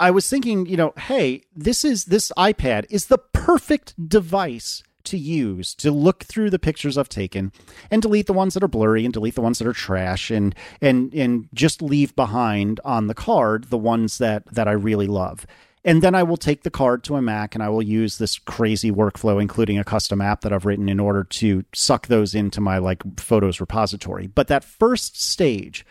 I was thinking, you know, hey, this is this iPad is the perfect device to use to look through the pictures I've taken and delete the ones that are blurry and delete the ones that are trash and and and just leave behind on the card the ones that that I really love. And then I will take the card to a Mac and I will use this crazy workflow, including a custom app that I've written in order to suck those into my like photos repository. But that first stage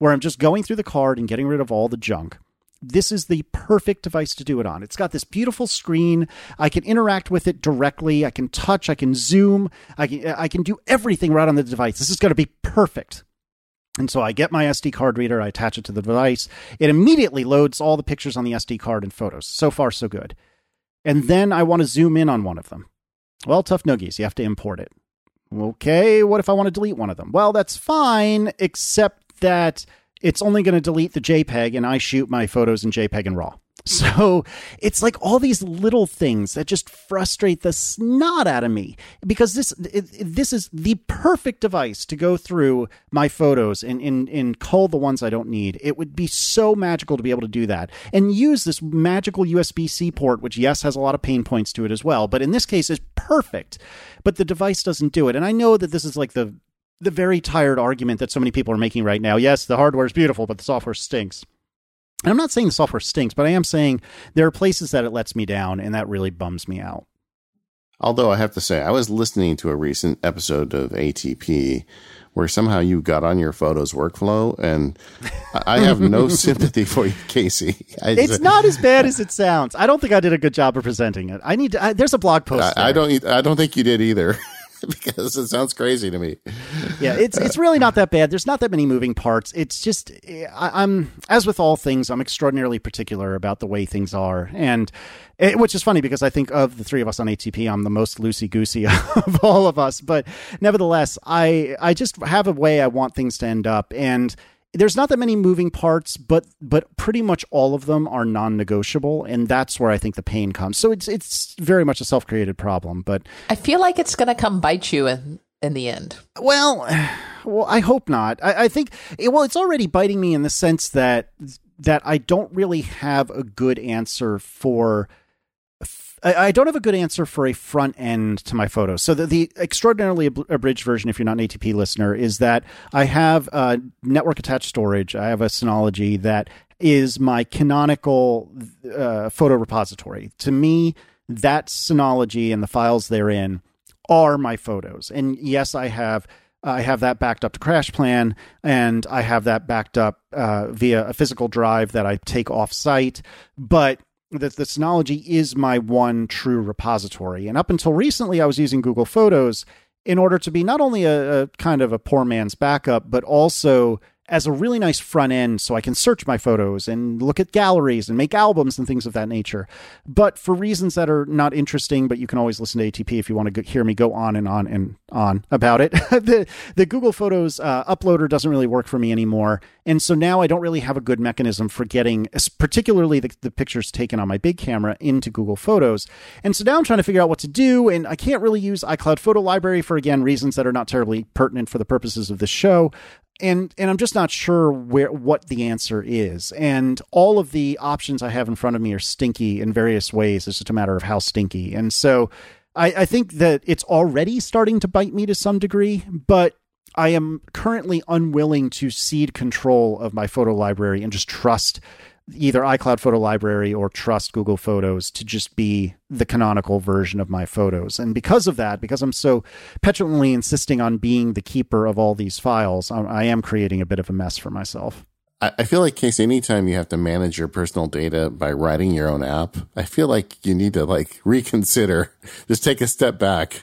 where I'm just going through the card and getting rid of all the junk, this is the perfect device to do it on. It's got this beautiful screen. I can interact with it directly. I can touch. I can zoom. I can, I can do everything right on the device. This is going to be perfect. And so I get my S D card reader. I attach it to the device. It immediately loads all the pictures on the S D card and photos. So far, so good. And then I want to zoom in on one of them. Well, tough noogies. You have to import it. Okay, what if I want to delete one of them? Well, that's fine, except that it's only going to delete the JPEG, and I shoot my photos in JPEG and RAW. So it's like all these little things that just frustrate the snot out of me, because this this is the perfect device to go through my photos and, and, and cull the ones I don't need. It would be so magical to be able to do that and use this magical U S B-C port, which, yes, has a lot of pain points to it as well, but in this case is perfect. But the device doesn't do it. And I know that this is like the the very tired argument that so many people are making right now. Yes, the hardware is beautiful, but the software stinks. And I'm not saying the software stinks, but I am saying there are places that it lets me down, and that really bums me out. Although I have to say, I was listening to a recent episode of A T P where somehow you got on your photos workflow, and I have no sympathy for you, Casey. I, it's not as bad as it sounds. I don't think I did a good job of presenting it. I need to, I, there's a blog post. I, I don't, I don't think you did either. Because it sounds crazy to me. Yeah, it's it's really not that bad. There's not that many moving parts. It's just, I, I'm as with all things, I'm extraordinarily particular about the way things are, and it, which is funny because I think of the three of us on A T P, I'm the most loosey-goosey of all of us. But nevertheless, I I just have a way I want things to end up, and there's not that many moving parts, but but pretty much all of them are non-negotiable, and that's where I think the pain comes. So it's it's very much a self-created problem. But I feel like it's going to come bite you in, in the end. Well, well, I hope not. I, I think it, well, it's already biting me in the sense that that I don't really have a good answer for. I don't have a good answer for a front end to my photos. So the, the extraordinarily ab- abridged version, if you're not an A T P listener, is that I have uh, network attached storage. I have a Synology that is my canonical uh, photo repository. To me, that Synology and the files therein are my photos. And yes, I have I have that backed up to Crash Plan, and I have that backed up uh, via a physical drive that I take off site. But the, the Synology is my one true repository. And up until recently, I was using Google Photos in order to be not only a, a kind of a poor man's backup, but also as a really nice front end so I can search my photos and look at galleries and make albums and things of that nature. But for reasons that are not interesting, but you can always listen to A T P if you want to hear me go on and on and on about it. the, the Google Photos uh, uploader doesn't really work for me anymore. And so now I don't really have a good mechanism for getting, particularly the, the pictures taken on my big camera, into Google Photos. And so now I'm trying to figure out what to do. And I can't really use iCloud Photo Library for, again, reasons that are not terribly pertinent for the purposes of this show. And and I'm just not sure where what the answer is. And all of the options I have in front of me are stinky in various ways. It's just a matter of how stinky. And so I, I think that it's already starting to bite me to some degree, but I am currently unwilling to cede control of my photo library and just trust either iCloud Photo Library or trust Google Photos to just be the canonical version of my photos. And because of that, because I'm so petulantly insisting on being the keeper of all these files, I am creating a bit of a mess for myself. I feel like, Casey, anytime you have to manage your personal data by writing your own app, I feel like you need to like reconsider, just take a step back.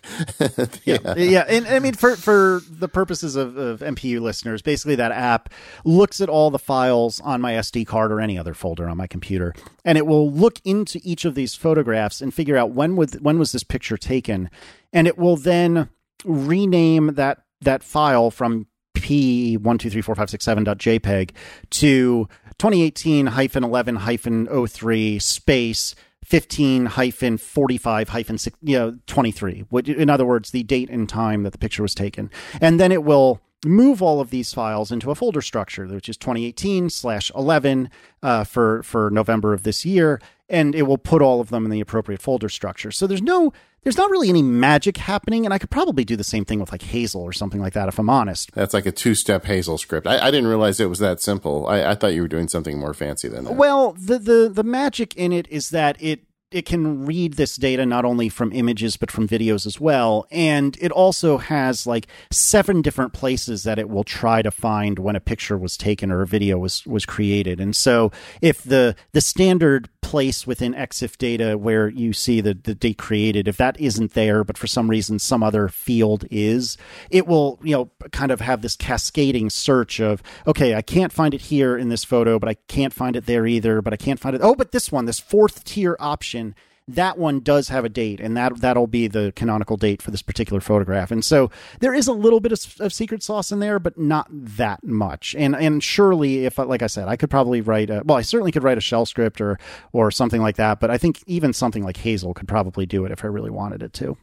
yeah. yeah. Yeah. And I mean, for, for the purposes of, of M P U listeners, basically that app looks at all the files on my S D card or any other folder on my computer, and it will look into each of these photographs and figure out when would, when was this picture taken. And it will then rename that, that file from P one two three four five six seven dot jpeg to twenty eighteen eleven oh three space fifteen forty-five six, you know, twenty-three. In other words, the date and time that the picture was taken. And then it will move all of these files into a folder structure, which is twenty eighteen slash eleven uh, for, for November of this year. And it will put all of them in the appropriate folder structure. So there's no, there's not really any magic happening. And I could probably do the same thing with like Hazel or something like that, if I'm honest. That's like a two-step Hazel script. I, I didn't realize it was that simple. I, I thought you were doing something more fancy than that. Well, the, the, the magic in it is that it, it can read this data not only from images, but from videos as well. And it also has like seven different places that it will try to find when a picture was taken or a video was, was created. And so if the, the standard place within EXIF data where you see the, the date created, if that isn't there, but for some reason, some other field is, it will, you know, kind of have this cascading search of, okay, I can't find it here in this photo, but I can't find it there either, but I can't find it. Oh, but this one, this fourth tier option, that one does have a date, and that, that'll be the canonical date for this particular photograph. And so there is a little bit of, of secret sauce in there, but not that much. And and surely, if, like I said, I could probably write a, well, I certainly could write a shell script or or something like that, but I think even something like Hazel could probably do it if I really wanted it to.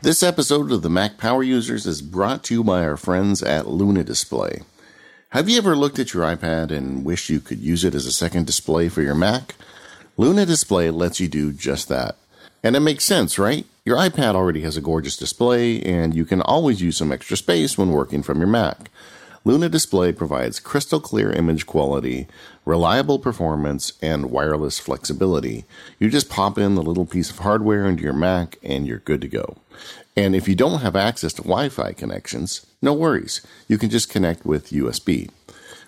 This episode of the Mac Power Users is brought to you by our friends at Luna Display. Have you ever looked at your iPad and wished you could use it as a second display for your Mac? Luna Display lets you do just that. And it makes sense, right? Your iPad already has a gorgeous display, and you can always use some extra space when working from your Mac. Luna Display provides crystal clear image quality, reliable performance, and wireless flexibility. You just pop in the little piece of hardware into your Mac, and you're good to go. And if you don't have access to Wi-Fi connections, no worries. You can just connect with U S B.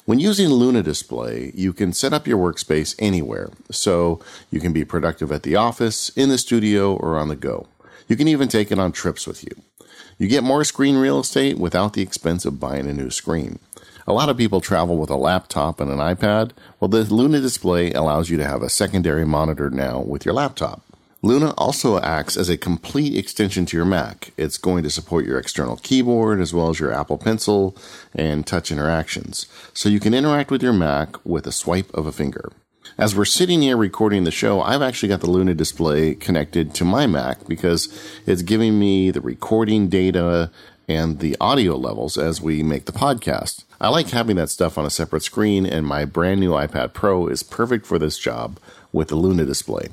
When using Luna Display, you can set up your workspace anywhere, so you can be productive at the office, in the studio, or on the go. You can even take it on trips with you. You get more screen real estate without the expense of buying a new screen. A lot of people travel with a laptop and an iPad. Well, the Luna Display allows you to have a secondary monitor now with your laptop. Luna also acts as a complete extension to your Mac. It's going to support your external keyboard as well as your Apple Pencil and touch interactions, so you can interact with your Mac with a swipe of a finger. As we're sitting here recording the show, I've actually got the Luna Display connected to my Mac because it's giving me the recording data and the audio levels as we make the podcast. I like having that stuff on a separate screen, and my brand new iPad Pro is perfect for this job with the Luna Display.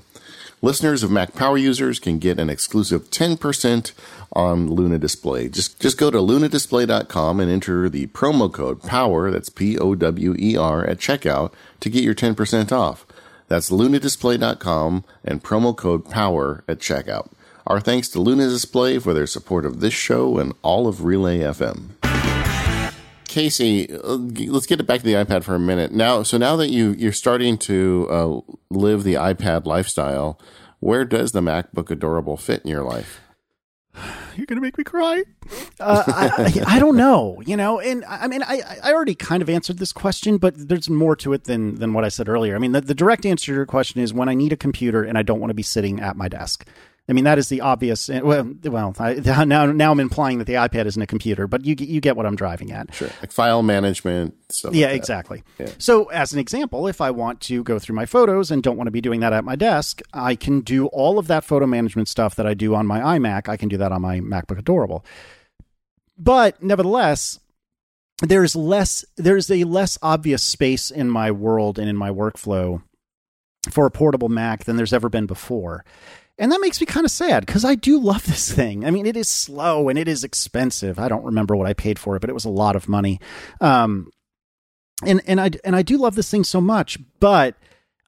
Listeners of Mac Power Users can get an exclusive ten percent on Luna Display. Just just go to luna display dot com and enter the promo code POWER, that's P O W E R, at checkout to get your ten percent off. That's luna display dot com and promo code POWER at checkout. Our thanks to Luna Display for their support of this show and all of Relay F M. Casey, let's get it back to the iPad for a minute. Now, so now that you, you're starting to uh, live the iPad lifestyle, where does the MacBook Adorable fit in your life? You're going to make me cry. Uh, I, I, I don't know, you know, and I mean, I, I already kind of answered this question, but there's more to it than, than what I said earlier. I mean, the, the direct answer to your question is when I need a computer and I don't want to be sitting at my desk. I mean, that is the obvious. Well, well, I, now now I'm implying that the iPad isn't a computer, but you you get what I'm driving at. Sure, like file management. Stuff yeah, like exactly. Yeah. So, as an example, if I want to go through my photos and don't want to be doing that at my desk, I can do all of that photo management stuff that I do on my iMac. I can do that on my MacBook Adorable. But nevertheless, there's less. There's a less obvious space in my world and in my workflow for a portable Mac than there's ever been before. And that makes me kind of sad because I do love this thing. I mean, it is slow and it is expensive. I don't remember what I paid for it, but it was a lot of money. Um, and and I and I do love this thing so much, but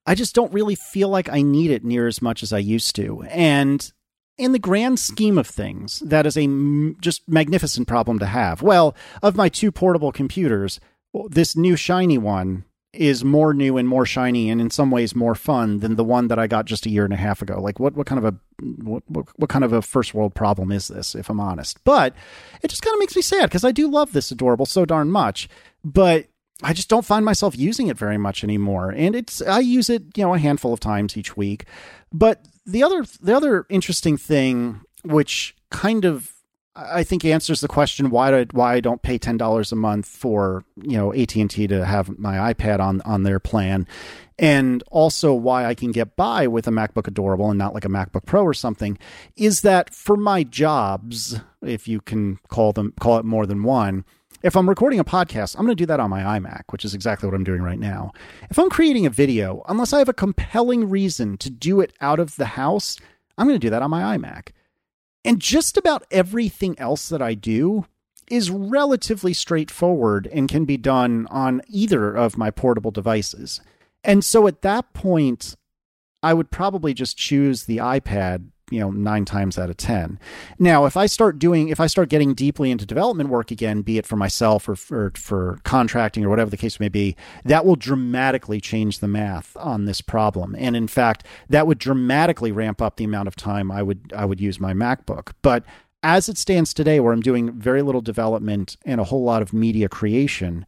I just don't really feel like I need it near as much as I used to. And in the grand scheme of things, that is a m- just magnificent problem to have. Well, of my two portable computers, this new shiny one is more new and more shiny and in some ways more fun than the one that I got just a year and a half ago. Like what, what kind of a, what, what kind of a first world problem is this, if I'm honest? But it just kind of makes me sad because I do love this Adorable so darn much, but I just don't find myself using it very much anymore. And it's, I use it, you know, a handful of times each week, but the other, the other interesting thing, which kind of, I think answers the question why do, why I don't pay ten dollars a month for, you know, A T and T to have my iPad on, on their plan, and also why I can get by with a MacBook Adorable and not like a MacBook Pro or something, is that for my jobs, if you can call them call it more than one, if I'm recording a podcast, I'm going to do that on my iMac, which is exactly what I'm doing right now. If I'm creating a video, unless I have a compelling reason to do it out of the house, I'm going to do that on my iMac. And just about everything else that I do is relatively straightforward and can be done on either of my portable devices. And so at that point, I would probably just choose the iPad, you know, nine times out of ten. Now, if I start doing, if I start getting deeply into development work again, be it for myself or for, for contracting or whatever the case may be, that will dramatically change the math on this problem. And in fact, that would dramatically ramp up the amount of time I would, I would use my MacBook. But as it stands today, where I'm doing very little development and a whole lot of media creation,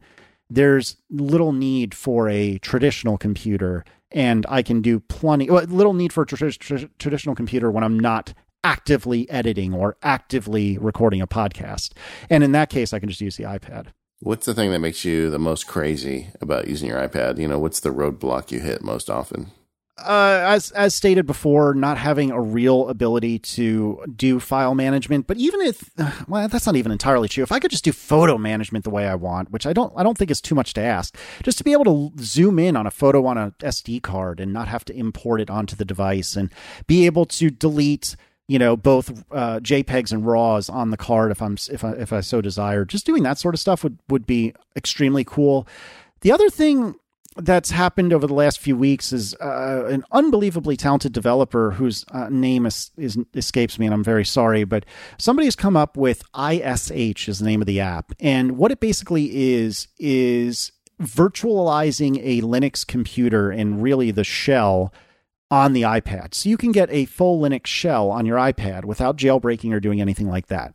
there's little need for a traditional computer. And I can do plenty, well, little need for a tra- tra- traditional computer when I'm not actively editing or actively recording a podcast. And in that case, I can just use the iPad. What's the thing that makes you the most crazy about using your iPad? You know, what's the roadblock you hit most often? Uh, as as stated before, not having a real ability to do file management, but even if, well, that's not even entirely true. If I could just do photo management the way I want, which I don't, I don't think is too much to ask, just to be able to zoom in on a photo on a S D card and not have to import it onto the device, and be able to delete, you know, both uh, JPEGs and RAWs on the card if I'm if I if I so desire, just doing that sort of stuff would would be extremely cool. The other thing that's happened over the last few weeks is uh, an unbelievably talented developer whose uh, name is, is escapes me, and I'm very sorry, but somebody has come up with I S H is the name of the app. And what it basically is, is virtualizing a Linux computer and really the shell on the iPad. So you can get a full Linux shell on your iPad without jailbreaking or doing anything like that.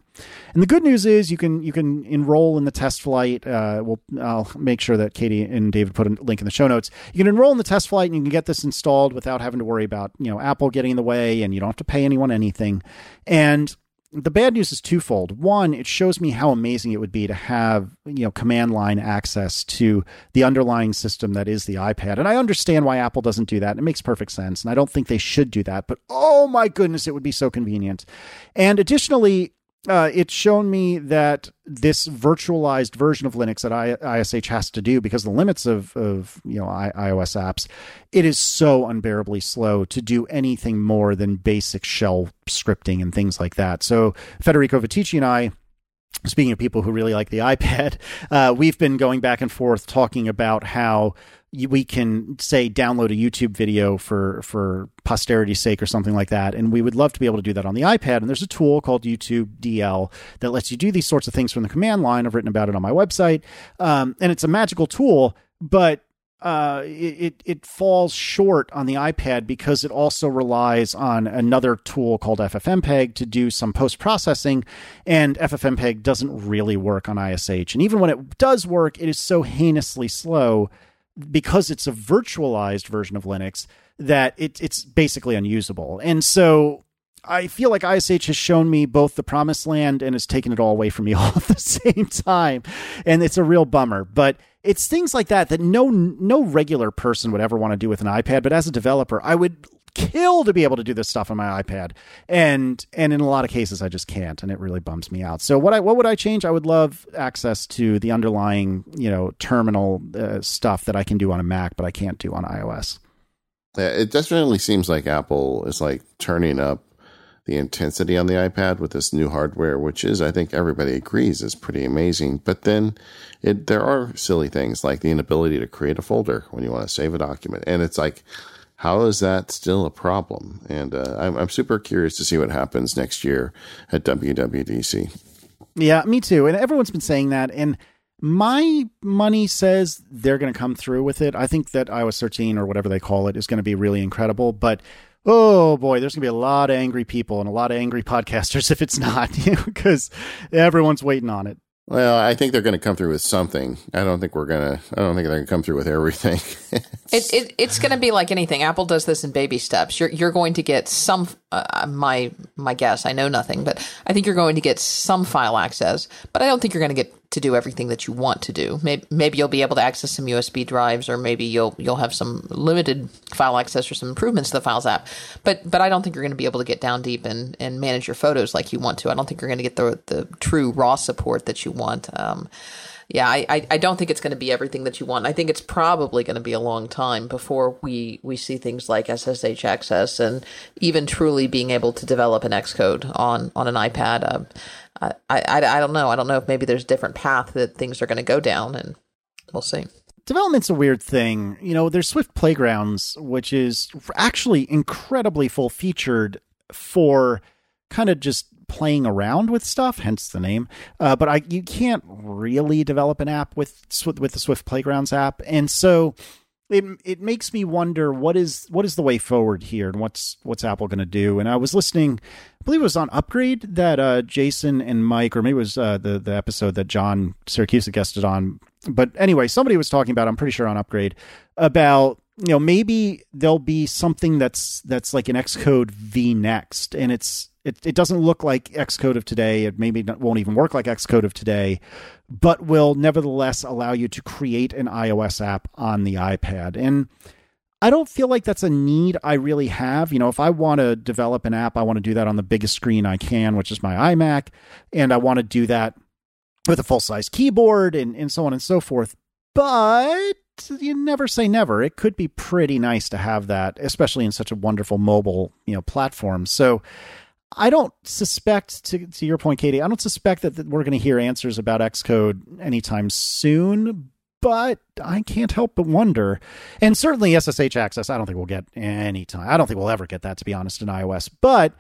And the good news is you can you can enroll in the test flight. Uh, we'll, I'll make sure that Katie and David put a link in the show notes. You can enroll in the test flight and you can get this installed without having to worry about, you know, Apple getting in the way, and you don't have to pay anyone anything. And the bad news is twofold. One, it shows me how amazing it would be to have, you know, command line access to the underlying system that is the iPad. And I understand why Apple doesn't do that. It makes perfect sense. And I don't think they should do that. But oh my goodness, it would be so convenient. And additionally, uh, it's shown me that this virtualized version of Linux that I, ISH has to do because of the limits of, of you know, I, iOS apps, it is so unbearably slow to do anything more than basic shell scripting and things like that. So Federico Vitici and I speaking of people who really like the iPad, uh, we've been going back and forth talking about how we can, say, download a YouTube video for, for posterity's sake or something like that. And we would love to be able to do that on the iPad. And there's a tool called YouTube D L that lets you do these sorts of things from the command line. I've written about it on my website. Um, and it's a magical tool, but uh, it, it falls short on the iPad because it also relies on another tool called F F M P E G to do some post-processing, and F F M P E G doesn't really work on I S H. And even when it does work, it is so heinously slow because it's a virtualized version of Linux that it, it's basically unusable. And so I feel like I S H has shown me both the promised land and has taken it all away from me all at the same time. And it's a real bummer, but it's things like that, that no, no regular person would ever want to do with an iPad. But as a developer, I would kill to be able to do this stuff on my iPad. And, and in a lot of cases I just can't, and it really bums me out. So what I, what would I change? I would love access to the underlying, you know, terminal uh, stuff that I can do on a Mac, but I can't do on iOS. Yeah, it definitely seems like Apple is like turning up the intensity on the iPad with this new hardware, which is, I think everybody agrees, is pretty amazing. But then it, there are silly things like the inability to create a folder when you want to save a document. And it's like, how is that still a problem? And uh, I'm, I'm super curious to see what happens next year at W W D C. Yeah, me too. And everyone's been saying that. And my money says they're going to come through with it. I think that iOS thirteen or whatever they call it is going to be really incredible. But oh boy, there's going to be a lot of angry people and a lot of angry podcasters if it's not, because everyone's waiting on it. Well, I think they're going to come through with something. I don't think we're going to, I don't think they're going to come through with everything. it's, it, it, it's going to be like anything. Apple does this in baby steps. You're, you're going to get some, uh, my, my guess, I know nothing, but I think you're going to get some file access, but I don't think you're going to get to do everything that you want to do. Maybe, maybe you'll be able to access some U S B drives, or maybe you'll, you'll have some limited file access or some improvements to the Files app. But, but I don't think you're going to be able to get down deep and, and manage your photos like you want to. I don't think you're going to get the, the true raw support that you want. Um, yeah, I, I don't think it's going to be everything that you want. I think it's probably going to be a long time before we, we see things like S S H access and even truly being able to develop an Xcode on, on an iPad. Uh, I, I, I don't know. I don't know if maybe there's a different path that things are going to go down, and we'll see. Development's a weird thing. You know, there's Swift Playgrounds, which is actually incredibly full-featured for kind of just playing around with stuff, hence the name. Uh, but I, you can't really develop an app with with the Swift Playgrounds app. And so it it makes me wonder what is what is the way forward here, and what's what's Apple going to do? And I was listening, I believe it was on Upgrade that uh, Jason and Mike, or maybe it was uh, the, the episode that John Syracusa guested on. But anyway, somebody was talking about, I'm pretty sure on Upgrade, about, you know, maybe there'll be something that's that's like an Xcode V next, and it's it it doesn't look like Xcode of today. It maybe not, won't even work like Xcode of today, but will nevertheless allow you to create an iOS app on the iPad. And I don't feel like that's a need I really have. You know, if I want to develop an app, I want to do that on the biggest screen I can, which is my iMac, and I want to do that with a full-size keyboard and, and so on and so forth. But you never say never. It could be pretty nice to have that, especially in such a wonderful mobile, you know, platform. So I don't suspect, to, to your point, Katie, I don't suspect that, that we're going to hear answers about Xcode anytime soon, but I can't help but wonder. And certainly S S H access, I don't think we'll get any time. I don't think we'll ever get that, to be honest, in iOS. But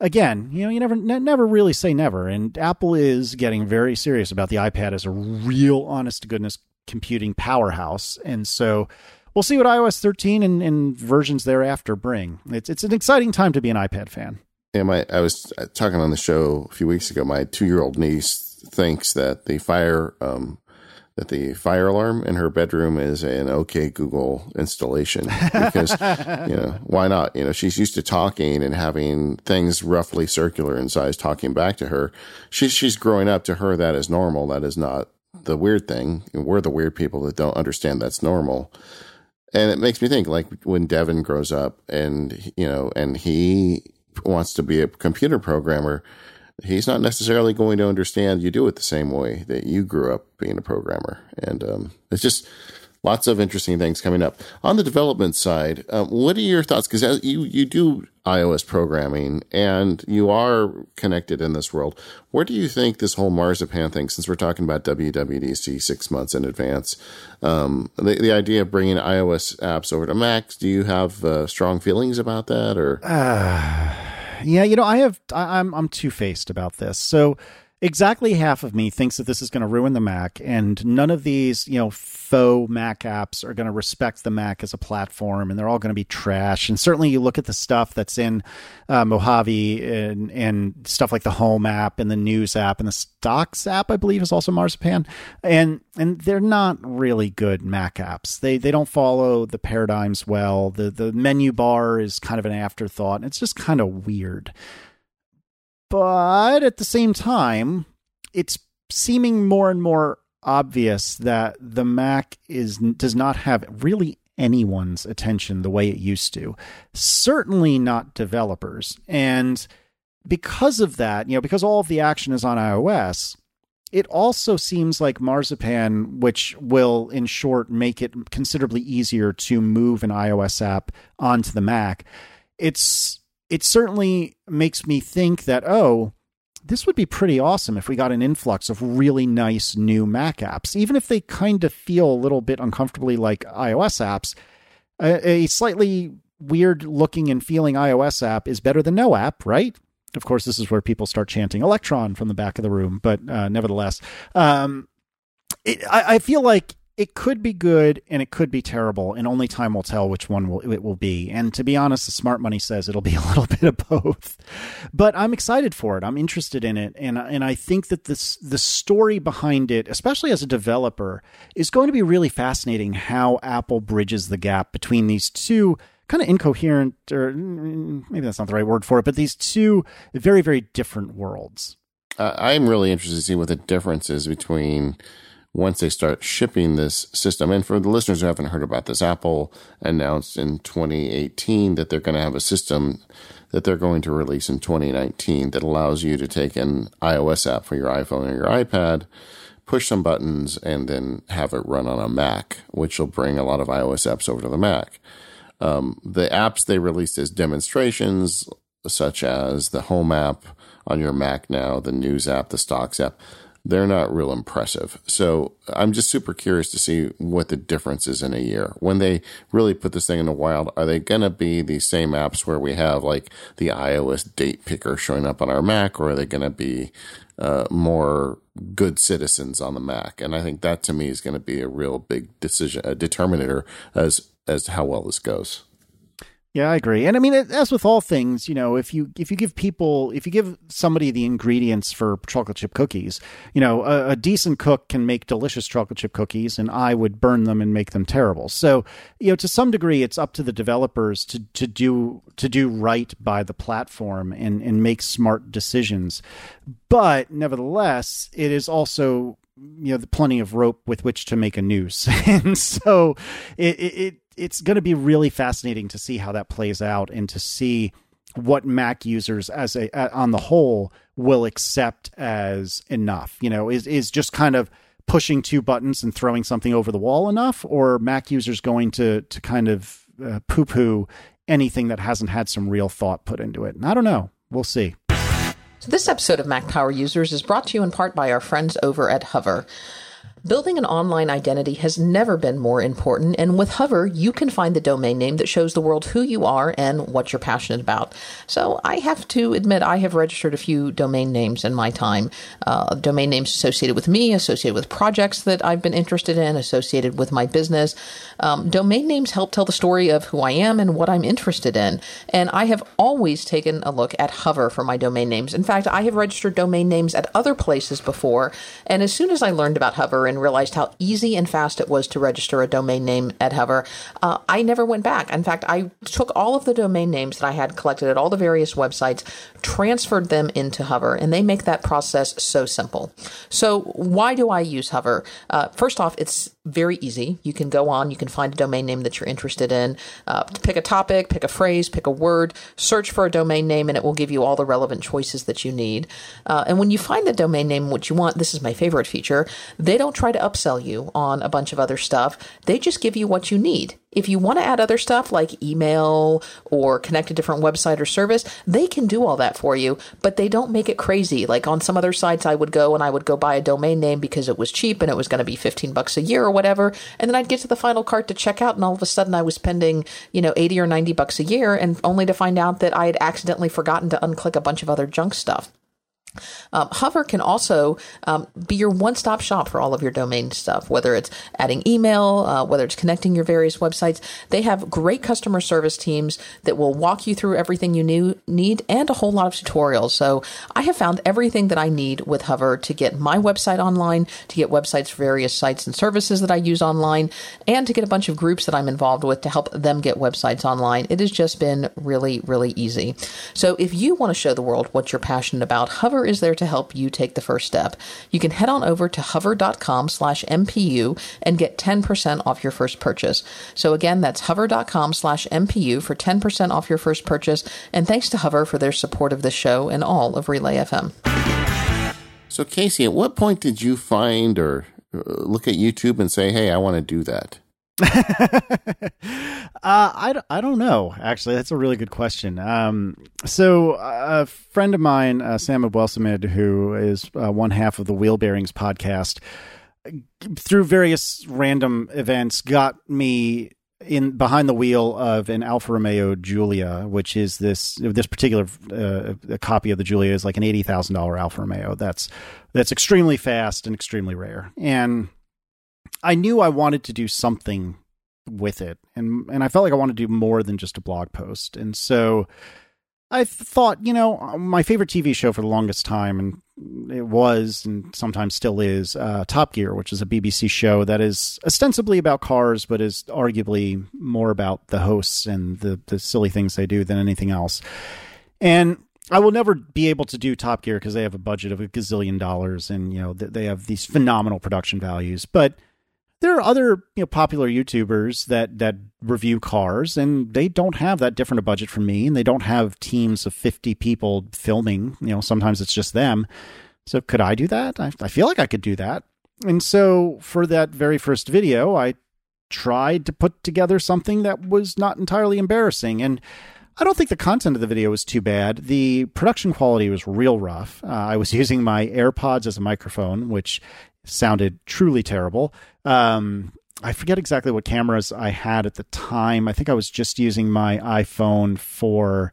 again, you know, you never ne- never really say never. And Apple is getting very serious about the iPad as a real honest-to-goodness computing powerhouse. And so we'll see what iOS thirteen and, and versions thereafter bring. It's, it's an exciting time to be an iPad fan. Yeah, my, I was talking on the show a few weeks ago. My two-year-old niece thinks that the fire um, that the fire alarm in her bedroom is an OK Google installation because, you know, why not? You know, she's used to talking and having things roughly circular in size talking back to her. She's she's growing up to her. That is normal. That is not the weird thing. We're the weird people that don't understand that's normal. And it makes me think, like, when Devin grows up and, you know, and he wants to be a computer programmer, he's not necessarily going to understand you do it the same way that you grew up being a programmer. And um, it's just lots of interesting things coming up. On the development side, um, what are your thoughts? Because you, you do iOS programming, and you are connected in this world. Where do you think this whole Marzipan thing, since we're talking about W W D C six months in advance, um, the, the idea of bringing iOS apps over to Macs, do you have uh, strong feelings about that? Or uh, yeah, you know, I have. I, I'm I'm two-faced about this. So exactly half of me thinks that this is going to ruin the Mac, and none of these, you know, faux Mac apps are going to respect the Mac as a platform, and they're all going to be trash. And certainly you look at the stuff that's in uh, Mojave and, and stuff like the Home app and the News app and the Stocks app, I believe, is also Marzipan. And and they're not really good Mac apps. They they don't follow the paradigms well. The the menu bar is kind of an afterthought, and it's just kind of weird. But at the same time, it's seeming more and more obvious that the Mac is does not have really anyone's attention the way it used to. Certainly not developers. And because of that, you know, because all of the action is on iOS, it also seems like Marzipan, which will, in short, make it considerably easier to move an iOS app onto the Mac. It's... It certainly makes me think that, oh, this would be pretty awesome if we got an influx of really nice new Mac apps, even if they kind of feel a little bit uncomfortably like iOS apps. A, a slightly weird looking and feeling iOS app is better than no app, right? Of course, this is where people start chanting Electron from the back of the room, but uh, nevertheless, um, it, I, I feel like it could be good and it could be terrible, and only time will tell which one will, it will be. And to be honest, the smart money says it'll be a little bit of both. But I'm excited for it. I'm interested in it, and and I think that this the story behind it, especially as a developer, is going to be really fascinating. How Apple bridges the gap between these two kind of incoherent, or maybe that's not the right word for it, but these two very very different worlds. Uh, I'm really interested to see what the difference is between. Once they start shipping this system. And for the listeners who haven't heard about this, Apple announced in twenty eighteen that they're going to have a system that they're going to release in twenty nineteen that allows you to take an iOS app for your iPhone or your iPad, push some buttons, and then have it run on a Mac, which will bring a lot of iOS apps over to the Mac. Um, the apps they released as demonstrations, such as the Home app on your Mac now, the News app, the Stocks app, they're not real impressive. So I'm just super curious to see what the difference is in a year. When they really put this thing in the wild, are they going to be the same apps where we have like the iOS date picker showing up on our Mac, or are they going to be uh, more good citizens on the Mac? And I think that to me is going to be a real big decision, a determinator as, as to how well this goes. Yeah, I agree. And I mean, as with all things, you know, if you if you give people, if you give somebody the ingredients for chocolate chip cookies, you know, a, a decent cook can make delicious chocolate chip cookies, and I would burn them and make them terrible. So, you know, to some degree, it's up to the developers to to do to do right by the platform and, and make smart decisions. But nevertheless, it is also, you know, the plenty of rope with which to make a noose. And so it it it's going to be really fascinating to see how that plays out, and to see what Mac users as a, on the whole will accept as enough. You know, is, is just kind of pushing two buttons and throwing something over the wall enough, or Mac users going to, to kind of uh, poo poo anything that hasn't had some real thought put into it. And I don't know. We'll see. So this episode of Mac Power Users is brought to you in part by our friends over at Hover. Building an online identity has never been more important, and with Hover, you can find the domain name that shows the world who you are and what you're passionate about. So I have to admit, I have registered a few domain names in my time. Uh, domain names associated with me, associated with projects that I've been interested in, associated with my business. Um, domain names help tell the story of who I am and what I'm interested in, and I have always taken a look at Hover for my domain names. In fact, I have registered domain names at other places before, and as soon as I learned about Hover and realized how easy and fast it was to register a domain name at Hover, uh, I never went back. In fact, I took all of the domain names that I had collected at all the various websites, transferred them into Hover, and they make that process so simple. So why do I use Hover? Uh, first off, it's very easy. You can go on, you can find a domain name that you're interested in, uh, pick a topic, pick a phrase, pick a word, search for a domain name, and it will give you all the relevant choices that you need. Uh, and when you find the domain name, what you want, this is my favorite feature, they don't try to upsell you on a bunch of other stuff. They just give you what you need. If you want to add other stuff like email or connect a different website or service, they can do all that for you, but they don't make it crazy. Like on some other sites, I would go and I would go buy a domain name because it was cheap and it was going to be fifteen bucks a year or whatever. And then I'd get to the final cart to check out and all of a sudden I was spending, you know, eighty or ninety bucks a year, and only to find out that I had accidentally forgotten to unclick a bunch of other junk stuff. Um, Hover can also um, be your one-stop shop for all of your domain stuff, whether it's adding email, uh, whether it's connecting your various websites. They have great customer service teams that will walk you through everything you new, need and a whole lot of tutorials. So I have found everything that I need with Hover to get my website online, to get websites for various sites and services that I use online, and to get a bunch of groups that I'm involved with to help them get websites online. It has just been really, really easy. So if you want to show the world what you're passionate about, Hover is there to help you take the first step. You can head on over to hover dot com slash M P U and get ten percent off your first purchase. So again, that's hover dot com slash M P U for ten percent off your first purchase. And thanks to Hover for their support of this show and all of Relay F M. So Casey, at what point did you find or look at YouTube and say, hey, I want to do that? uh, I, I don't know. Actually, that's a really good question. Um, so a friend of mine, uh, Sam Abwelsamid, who is uh, one half of the Wheel Bearings podcast, through various random events, got me in behind the wheel of an Alfa Romeo Giulia, which is this this particular uh, a copy of the Giulia is like an eighty thousand dollar Alfa Romeo. That's that's extremely fast and extremely rare, and I knew I wanted to do something with it, and and I felt like I wanted to do more than just a blog post. And so I thought, you know, my favorite T V show for the longest time, and it was and sometimes still is, uh, Top Gear, which is a B B C show that is ostensibly about cars, but is arguably more about the hosts and the, the silly things they do than anything else. And I will never be able to do Top Gear because they have a budget of a gazillion dollars, and, you know, they have these phenomenal production values. But there are other, you know, popular YouTubers that, that review cars, and they don't have that different a budget from me, and they don't have teams of fifty people filming. You know, sometimes it's just them. So could I do that? I, I feel like I could do that. And so for that very first video, I tried to put together something that was not entirely embarrassing. And I don't think the content of the video was too bad. The production quality was real rough. Uh, I was using my AirPods as a microphone, which sounded truly terrible. Um, I forget exactly what cameras I had at the time. I think I was just using my iPhone for,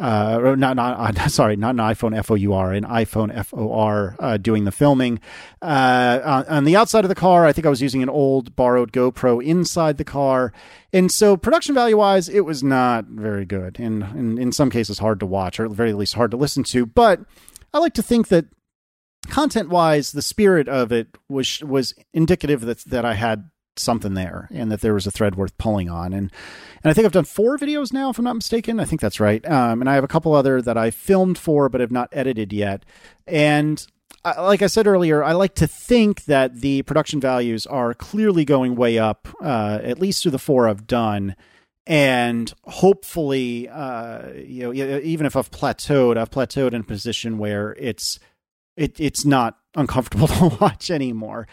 uh, or not, not, uh, sorry, not an iPhone F O U R, an iPhone F O R uh, doing the filming. Uh, on the outside of the car, I think I was using an old borrowed GoPro inside the car. And so production value-wise, it was not very good. And, and in some cases, hard to watch, or at the very least hard to listen to. But I like to think that content-wise, the spirit of it was was indicative that that I had something there, and that there was a thread worth pulling on. And and I think I've done four videos now, if I'm not mistaken. I think that's right. Um, and I have a couple other that I filmed for, but have not edited yet. And I, like I said earlier, I like to think that the production values are clearly going way up, uh, at least through the four I've done. And hopefully, uh, you know, even if I've plateaued, I've plateaued in a position where it's It it's not uncomfortable to watch anymore.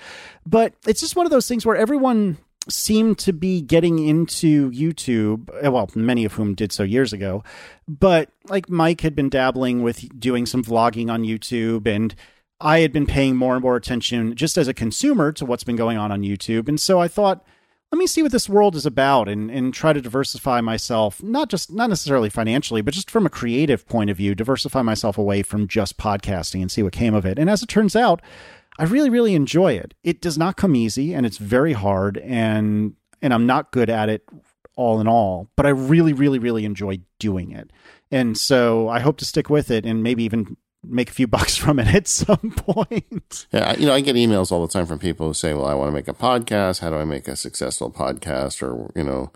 But it's just one of those things where everyone seemed to be getting into YouTube, well, many of whom did so years ago. But like Mike had been dabbling with doing some vlogging on YouTube, and I had been paying more and more attention just as a consumer to what's been going on on YouTube. And so I thought, let me see what this world is about and, and try to diversify myself, not just not necessarily financially, but just from a creative point of view, diversify myself away from just podcasting and see what came of it. And as it turns out, I really, really enjoy it. It does not come easy, and it's very hard, and and I'm not good at it all in all, but I really, really, really enjoy doing it. And so I hope to stick with it and maybe even make a few bucks from it at some point. Yeah, you know, I get emails all the time from people who say, well, I want to make a podcast. How do I make a successful podcast? Or, you know,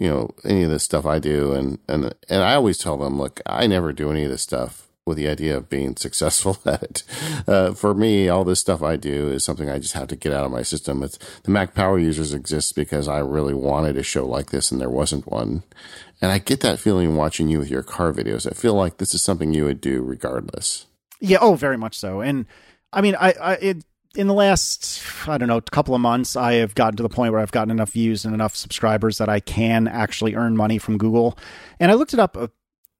you know, any of this stuff I do. And, and, and I always tell them, look, I never do any of this stuff with the idea of being successful at it. Uh, for me, all this stuff I do is something I just have to get out of my system. It's the Mac Power Users exists because I really wanted a show like this and there wasn't one. And I get that feeling watching you with your car videos. I feel like this is something you would do regardless. Yeah. Oh, very much so. And I mean, I, I, it, in the last, I don't know, couple of months, I have gotten to the point where I've gotten enough views and enough subscribers that I can actually earn money from Google. And I looked it up, I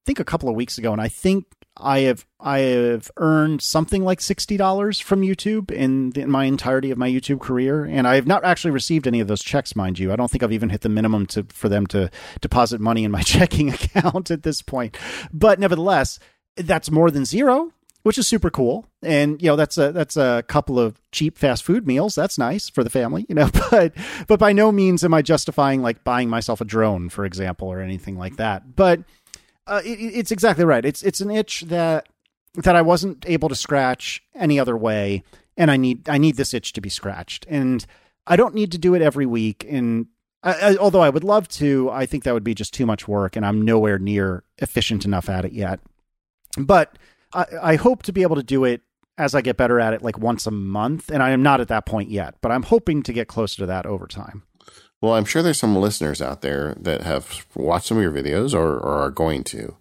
think, a couple of weeks ago, and I think I have I have earned something like sixty dollars from YouTube in, the, in my entirety of my YouTube career. And I have not actually received any of those checks, mind you. I don't think I've even hit the minimum to for them to deposit money in my checking account at this point. But nevertheless, that's more than zero, which is super cool. And, you know, that's a that's a couple of cheap fast food meals. That's nice for the family, you know, but but by no means am I justifying like buying myself a drone, for example, or anything like that. But Uh, it, it's exactly right. It's it's an itch that that I wasn't able to scratch any other way, and I need I need this itch to be scratched. And I don't need to do it every week. And I, I, although I would love to, I think that would be just too much work, and I'm nowhere near efficient enough at it yet. But I, I hope to be able to do it as I get better at it, like once a month. And I am not at that point yet, but I'm hoping to get closer to that over time. Well, I'm sure there's some listeners out there that have watched some of your videos or, or are going to.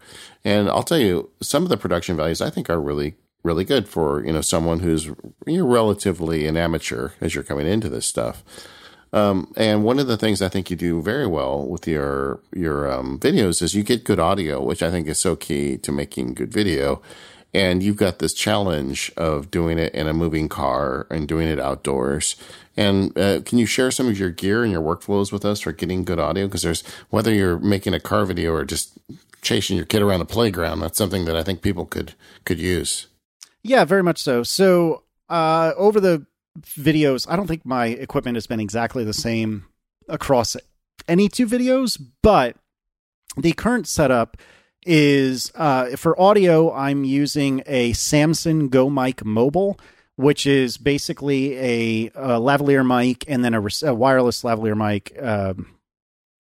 And I'll tell you, some of the production values I think are really, really good for, you know, someone who's you know, relatively an amateur as you're coming into this stuff. Um, and one of the things I think you do very well with your, your um, videos is you get good audio, which I think is so key to making good video. And you've got this challenge of doing it in a moving car and doing it outdoors. And uh, can you share some of your gear and your workflows with us for getting good audio? Because there's whether you're making a car video or just chasing your kid around the playground, that's something that I think people could could use. Yeah, very much so. So uh, over the videos, I don't think my equipment has been exactly the same across any two videos, but the current setup is uh, for audio, I'm using a Samson GoMic Mobile, which is basically a, a lavalier mic and then a, a wireless lavalier mic, uh,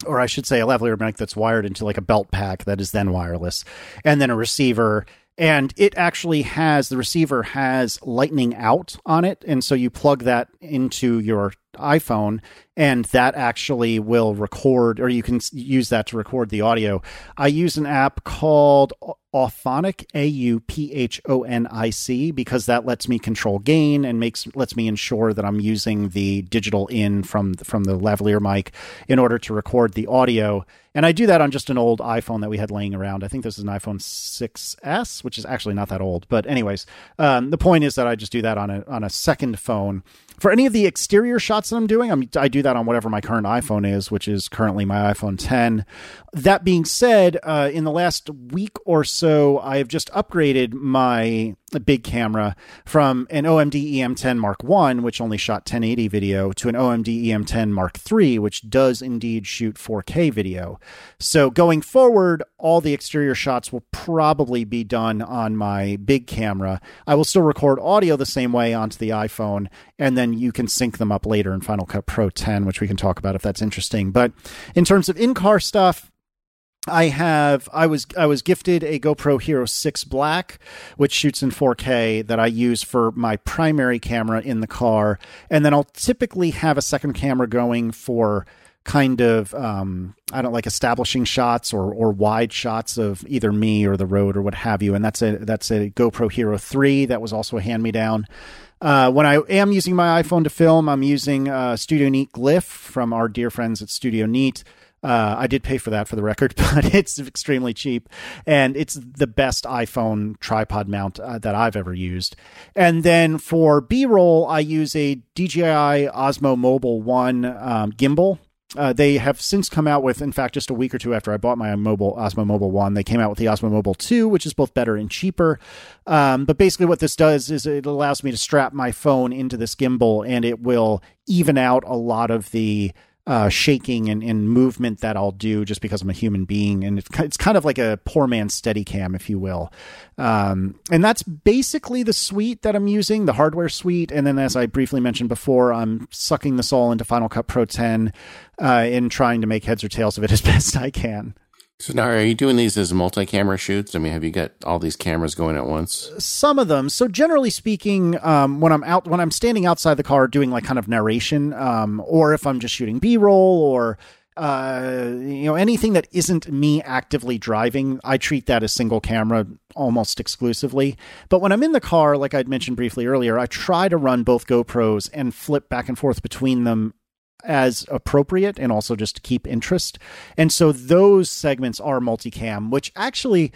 or I should say a lavalier mic that's wired into like a belt pack that is then wireless, and then a receiver. And it actually has, the receiver has Lightning out on it. And so you plug that into your iPhone and that actually will record, or you can use that to record the audio. I use an app called Auphonic, A U P H O N I C, because that lets me control gain and makes lets me ensure that I'm using the digital in from from the lavalier mic in order to record the audio. And I do that on just an old iPhone that we had laying around. I think this is an iPhone six S, which is actually not that old. But anyways, um, the point is that I just do that on a on a second phone. For any of the exterior shots that I'm doing, I'm, I do that on whatever my current iPhone is, which is currently my iPhone ten. That being said, uh, in the last week or so, I have just upgraded my big camera from an O M D E M ten Mark one, which only shot ten eighty video, to an O M D E M ten Mark three, which does indeed shoot four K video. So going forward, all the exterior shots will probably be done on my big camera. I will still record audio the same way onto the iPhone, and then you can sync them up later in Final Cut Pro ten, which we can talk about if that's interesting. But in terms of in-car stuff, I have, I was, I was gifted a GoPro Hero six Black, which shoots in four K, that I use for my primary camera in the car. And then I'll typically have a second camera going for kind of, um, I don't like establishing shots or, or wide shots of either me or the road or what have you. And that's a, that's a GoPro Hero three. That was also a hand-me-down. Uh, when I am using my iPhone to film, I'm using uh, Studio Neat Glyph from our dear friends at Studio Neat. Uh, I did pay for that for the record, but it's extremely cheap. And it's the best iPhone tripod mount uh, that I've ever used. And then for B-roll, I use a D J I Osmo Mobile one um, gimbal. Uh, they have since come out with, in fact, just a week or two after I bought my mobile Osmo Mobile one, they came out with the Osmo Mobile two, which is both better and cheaper. Um, but basically what this does is it allows me to strap my phone into this gimbal, and it will even out a lot of the uh, shaking and, and movement that I'll do just because I'm a human being. And it's, it's kind of like a poor man's Steadicam, if you will. Um, and that's basically the suite that I'm using, the hardware suite. And then, as I briefly mentioned before, I'm sucking this all into Final Cut Pro ten, uh, and trying to make heads or tails of it as best I can. So now, are you doing these as multi-camera shoots? I mean, have you got all these cameras going at once? Some of them. So generally speaking, um, when I'm out, when I'm standing outside the car doing like kind of narration, um, or if I'm just shooting B-roll or Uh, you know, anything that isn't me actively driving, I treat that as single camera almost exclusively. But when I'm in the car, like I'd mentioned briefly earlier, I try to run both GoPros and flip back and forth between them as appropriate, and also just to keep interest. And so those segments are multicam, which actually...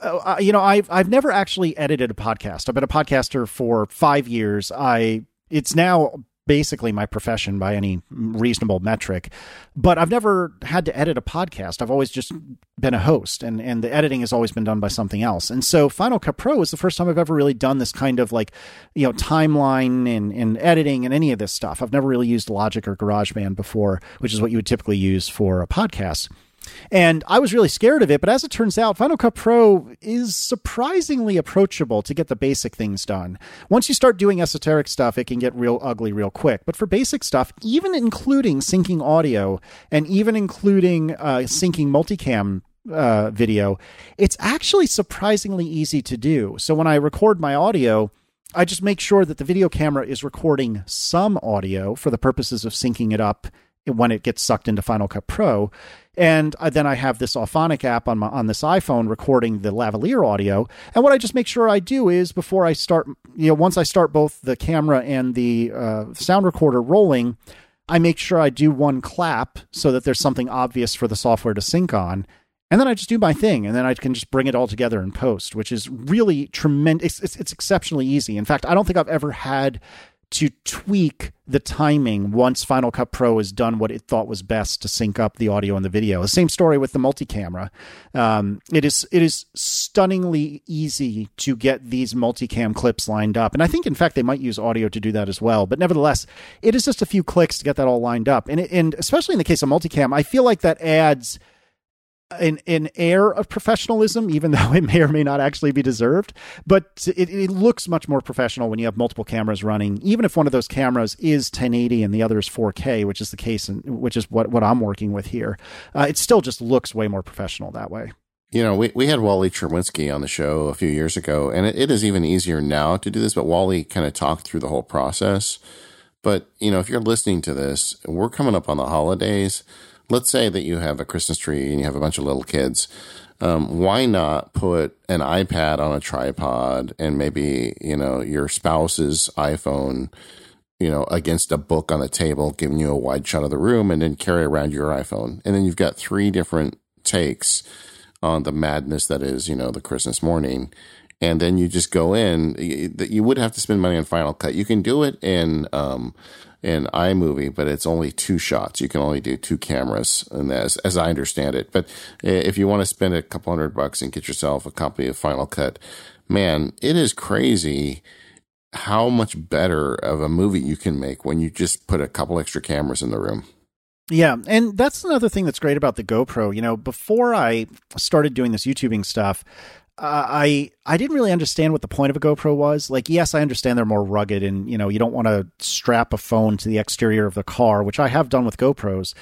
Uh, you know, I've I've never actually edited a podcast. I've been a podcaster for five years. I it's now basically my profession by any reasonable metric, but I've never had to edit a podcast. I've always just been a host, and and the editing has always been done by something else. And so Final Cut Pro is the first time I've ever really done this kind of like, you know, timeline and, and editing and any of this stuff. I've never really used Logic or GarageBand before, which is what you would typically use for a podcast. And I was really scared of it, but as it turns out, Final Cut Pro is surprisingly approachable to get the basic things done. Once you start doing esoteric stuff, it can get real ugly real quick. But for basic stuff, even including syncing audio and even including uh, syncing multicam uh, video, it's actually surprisingly easy to do. So when I record my audio, I just make sure that the video camera is recording some audio for the purposes of syncing it up when it gets sucked into Final Cut Pro. And then I have this Auphonic app on my on this iPhone recording the lavalier audio. And what I just make sure I do is before I start, you know, once I start both the camera and the uh, sound recorder rolling, I make sure I do one clap so that there's something obvious for the software to sync on. And then I just do my thing, and then I can just bring it all together in post, which is really tremendous. It's, it's, it's exceptionally easy. In fact, I don't think I've ever had to tweak the timing once Final Cut Pro has done what it thought was best to sync up the audio and the video. The same story with the multi-camera. Um, it is it is stunningly easy to get these multicam clips lined up. And I think, in fact, they might use audio to do that as well. But nevertheless, it is just a few clicks to get that all lined up. And, it, and especially in the case of multicam, I feel like that adds... An, an air of professionalism, even though it may or may not actually be deserved, but it, it looks much more professional when you have multiple cameras running, even if one of those cameras is ten eighty and the other is four K, which is the case, and which is what, what I'm working with here. Uh, it still just looks way more professional that way. You know, we, we had Wally Cherwinski on the show a few years ago, and it, it is even easier now to do this, but Wally kind of talked through the whole process. But, you know, if you're listening to this, we're coming up on the holidays. Let's say that you have a Christmas tree and you have a bunch of little kids. Um, why not put an iPad on a tripod and maybe, you know, your spouse's iPhone, you know, against a book on a table, giving you a wide shot of the room, and then carry around your iPhone. And then you've got three different takes on the madness that is, you know, the Christmas morning. And then you just go in. You would have to spend money on Final Cut. You can do it in... Um, in iMovie, but it's only two shots. You can only do two cameras, and as as I understand it. But if you want to spend a couple hundred bucks and get yourself a copy of Final Cut, man, it is crazy how much better of a movie you can make when you just put a couple extra cameras in the room. Yeah, and that's another thing that's great about the GoPro. You know, before I started doing this YouTubing stuff, Uh, I I didn't really understand what the point of a GoPro was. Like, yes, I understand they're more rugged, and you know, you don't want to strap a phone to the exterior of the car, which I have done with GoPros.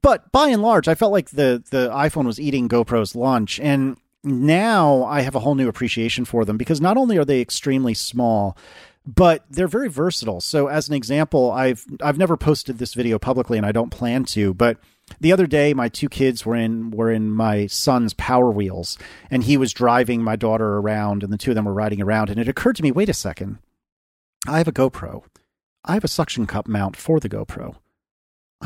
But by and large, I felt like the the iPhone was eating GoPro's lunch, and now I have a whole new appreciation for them because not only are they extremely small, but they're very versatile. So, as an example, I've I've never posted this video publicly, and I don't plan to, but. The other day, my two kids were in were in my son's Power Wheels, and he was driving my daughter around, and the two of them were riding around. And it occurred to me, wait a second, I have a GoPro. I have a suction cup mount for the GoPro.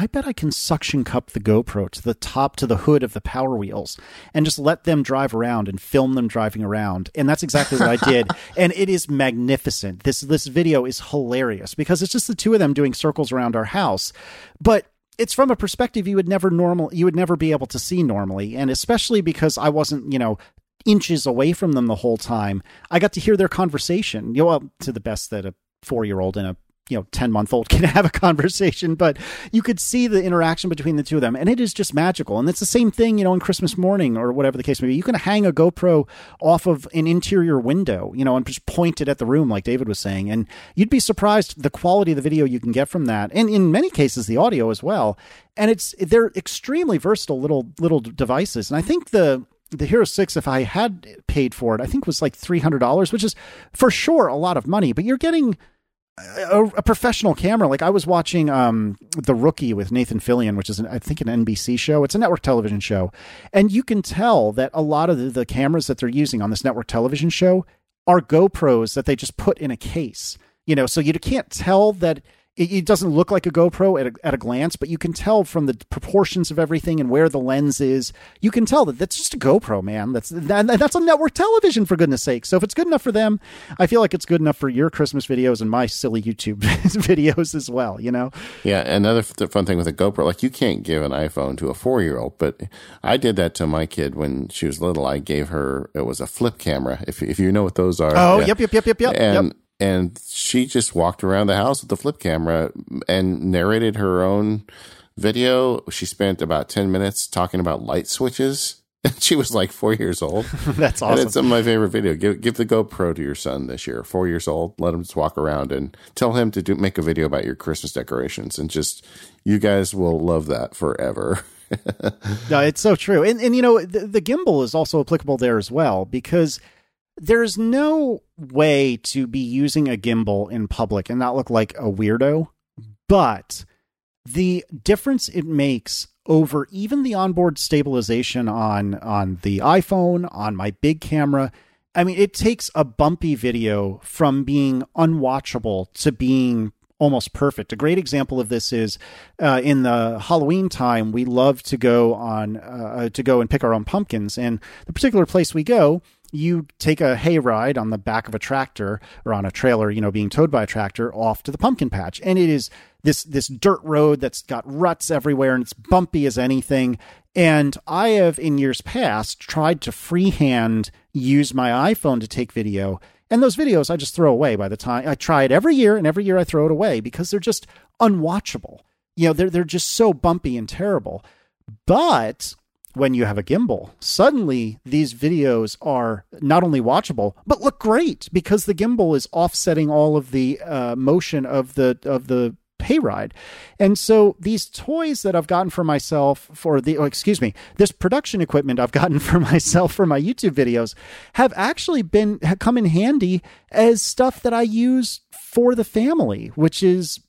I bet I can suction cup the GoPro to the top, to the hood of the Power Wheels, and just let them drive around and film them driving around. And that's exactly what I did. And it is magnificent. This this video is hilarious because it's just the two of them doing circles around our house. But it's from a perspective you would never normal, you would never be able to see normally. And especially because I wasn't, you know, inches away from them the whole time, I got to hear their conversation, you know, well, to the best that a four-year-old and a, you know, ten-month-old can have a conversation, but you could see the interaction between the two of them, and it is just magical. And it's the same thing, you know, on Christmas morning or whatever the case may be. You can hang a GoPro off of an interior window, you know, and just point it at the room, like David was saying, and you'd be surprised the quality of the video you can get from that, and in many cases the audio as well. And it's they're extremely versatile little little devices, and I think the. The Hero six, if I had paid for it, I think was like three hundred dollars, which is for sure a lot of money, but you're getting a, a professional camera. Like I was watching um, The Rookie with Nathan Fillion, which is, an, I think, an N B C show. It's a network television show. And you can tell that a lot of the, the cameras that they're using on this network television show are GoPros that they just put in a case. You know, so you can't tell that it, it doesn't look like a GoPro at a, at a glance, but you can tell from the proportions of everything and where the lens is. You can tell that that's just a GoPro, man. That's that, that's on network television, for goodness sake. So if it's good enough for them, I feel like it's good enough for your Christmas videos and my silly YouTube videos as well, you know? Yeah. Another fun thing with a GoPro, like you can't give an iPhone to a four-year-old, but I did that to my kid when she was little. I gave her, it was a flip camera. If, if you know what those are. Oh, yeah. yep, yep, yep, yep, yep. And, yep. And she just walked around the house with the flip camera and narrated her own video. She spent about ten minutes talking about light switches. She was like four years old. That's awesome. And it's some of my favorite video. Give, give the GoPro to your son this year, four years old. Let him just walk around and tell him to do, make a video about your Christmas decorations. And just, you guys will love that forever. No, it's so true. And, and you know, the, the gimbal is also applicable there as well, because there's no way to be using a gimbal in public and not look like a weirdo, but the difference it makes over even the onboard stabilization on, on the iPhone, on my big camera, I mean, it takes a bumpy video from being unwatchable to being almost perfect. A great example of this is uh, in the Halloween time, we love to go on uh, to go and pick our own pumpkins, and the particular place we go, you take a hayride on the back of a tractor or on a trailer, you know, being towed by a tractor off to the pumpkin patch. And it is this, this dirt road that's got ruts everywhere and it's bumpy as anything. And I have in years past tried to freehand use my iPhone to take video. And those videos I just throw away by the time I try it every year, and every year I throw it away because they're just unwatchable. You know, they're, they're just so bumpy and terrible. But when you have a gimbal, suddenly these videos are not only watchable, but look great because the gimbal is offsetting all of the uh, motion of the of the hayride. And so these toys that I've gotten for myself for the, oh, excuse me, this production equipment I've gotten for myself for my YouTube videos have actually been have come in handy as stuff that I use for the family, which is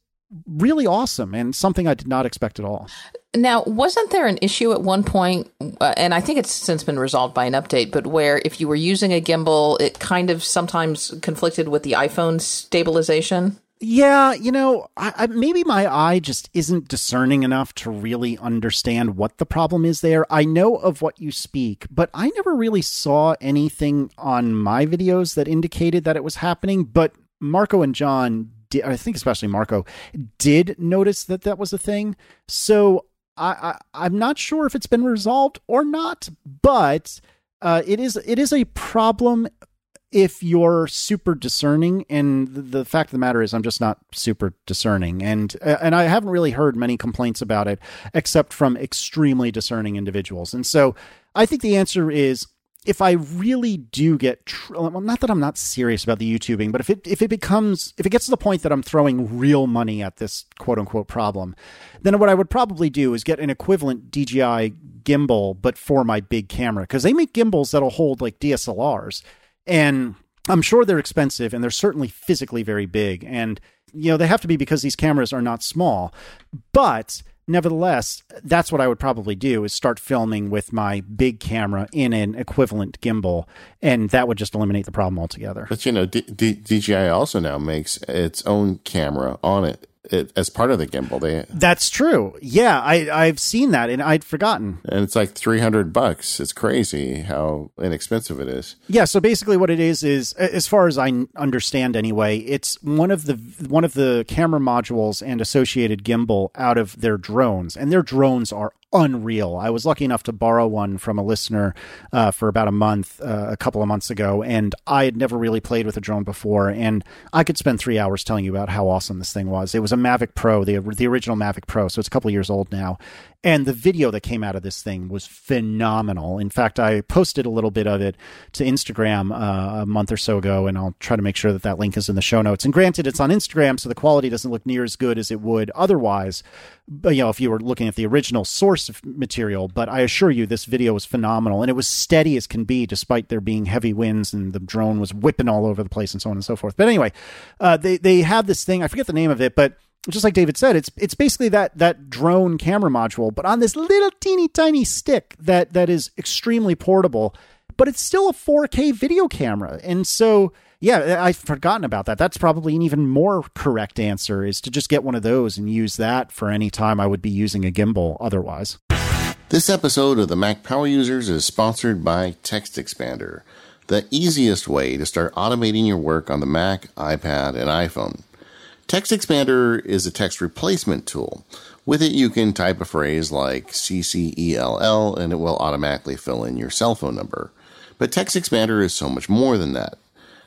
really awesome and something I did not expect at all. Now, wasn't there an issue at one point, uh, and I think it's since been resolved by an update, but where if you were using a gimbal, it kind of sometimes conflicted with the iPhone stabilization? Yeah, you know, I, I, maybe my eye just isn't discerning enough to really understand what the problem is there. I know of what you speak, but I never really saw anything on my videos that indicated that it was happening, but Marco and John did, I think especially Marco, did notice that that was a thing. So I, I, I'm not sure if it's been resolved or not, but uh, it is it is a problem if you're super discerning. And the, the fact of the matter is I'm just not super discerning. And uh, and I haven't really heard many complaints about it, except from extremely discerning individuals. And so I think the answer is, if I really do get, tr- well, not that I'm not serious about the YouTubing, but if it if it becomes, if it gets to the point that I'm throwing real money at this quote unquote problem, then what I would probably do is get an equivalent D J I gimbal, but for my big camera, because they make gimbals that'll hold like D S L Rs, and I'm sure they're expensive and they're certainly physically very big, and you know they have to be because these cameras are not small, but nevertheless, that's what I would probably do is start filming with my big camera in an equivalent gimbal, and that would just eliminate the problem altogether. But, you know, D- D- DJI also now makes its own camera on it, it as part of the gimbal. They, that's true. Yeah, I, I've seen that, and I'd forgotten. And it's like three hundred bucks. It's crazy how inexpensive it is. Yeah, so basically what it is is, as far as I understand anyway, it's one of the one of the camera modules and associated gimbal out of their drones. And their drones are unreal. I was lucky enough to borrow one from a listener uh, for about a month, uh, a couple of months ago, and I had never really played with a drone before, and I could spend three hours telling you about how awesome this thing was. It was a Mavic Pro, the the original Mavic Pro, so it's a couple of years old now, And the video that came out of this thing was phenomenal. In fact, I posted a little bit of it to Instagram uh, a month or so ago, and I'll try to make sure that that link is in the show notes. And granted, it's on Instagram, so the quality doesn't look near as good as it would otherwise, but, you know, if you were looking at the original source of material. But I assure you, this video was phenomenal, and it was steady as can be, despite there being heavy winds, and the drone was whipping all over the place and so on and so forth. But anyway, uh, they, they have this thing, I forget the name of it, but just like David said, it's it's basically that that drone camera module, but on this little teeny tiny stick that that is extremely portable, but it's still a four K video camera. And so, yeah, I've forgotten about that. That's probably an even more correct answer, is to just get one of those and use that for any time I would be using a gimbal otherwise. This episode of the Mac Power Users is sponsored by Text Expander, the easiest way to start automating your work on the Mac, iPad, and iPhone. Text Expander is a text replacement tool. With it, you can type a phrase like C C E L L, and it will automatically fill in your cell phone number. But Text Expander is so much more than that.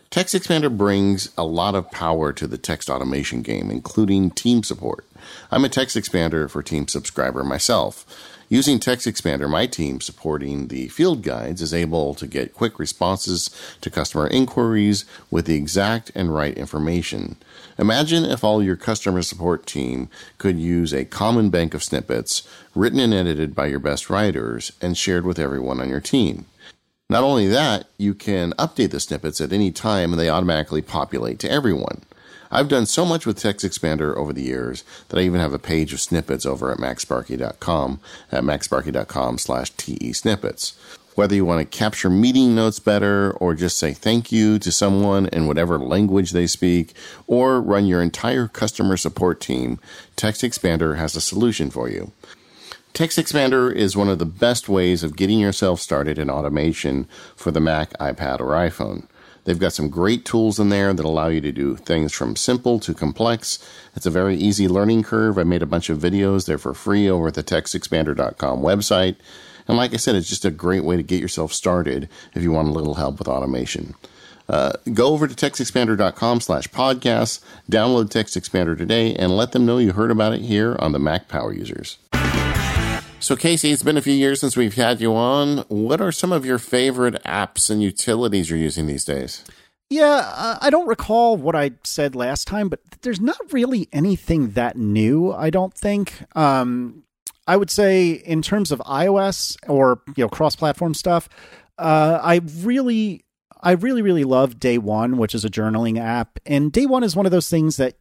Text Expander brings a lot of power to the text automation game, including team support. I'm a Text Expander for Team subscriber myself. Using Text Expander, my team supporting the field guides is able to get quick responses to customer inquiries with the exact and right information. Imagine if all your customer support team could use a common bank of snippets written and edited by your best writers and shared with everyone on your team. Not only that, you can update the snippets at any time and they automatically populate to everyone. I've done so much with Text Expander over the years that I even have a page of snippets over at mac sparky dot com at mac sparky dot com slash T E snippets. Whether you want to capture meeting notes better, or just say thank you to someone in whatever language they speak, or run your entire customer support team, Text Expander has a solution for you. Text Expander is one of the best ways of getting yourself started in automation for the Mac, iPad, or iPhone. They've got some great tools in there that allow you to do things from simple to complex. It's a very easy learning curve. I made a bunch of videos. They're for free over at the text expander dot com website. And like I said, it's just a great way to get yourself started if you want a little help with automation. Uh, go over to text expander dot com slash podcasts, download Text Expander today, and let them know you heard about it here on the Mac Power Users. So, Casey, it's been a few years since we've had you on. What are some of your favorite apps and utilities you're using these days? Yeah, I don't recall what I said last time, but there's not really anything that new, I don't think. Um, I would say in terms of iOS or, you know, cross-platform stuff, uh, I really, I really, really love Day One, which is a journaling app. And Day One is one of those things that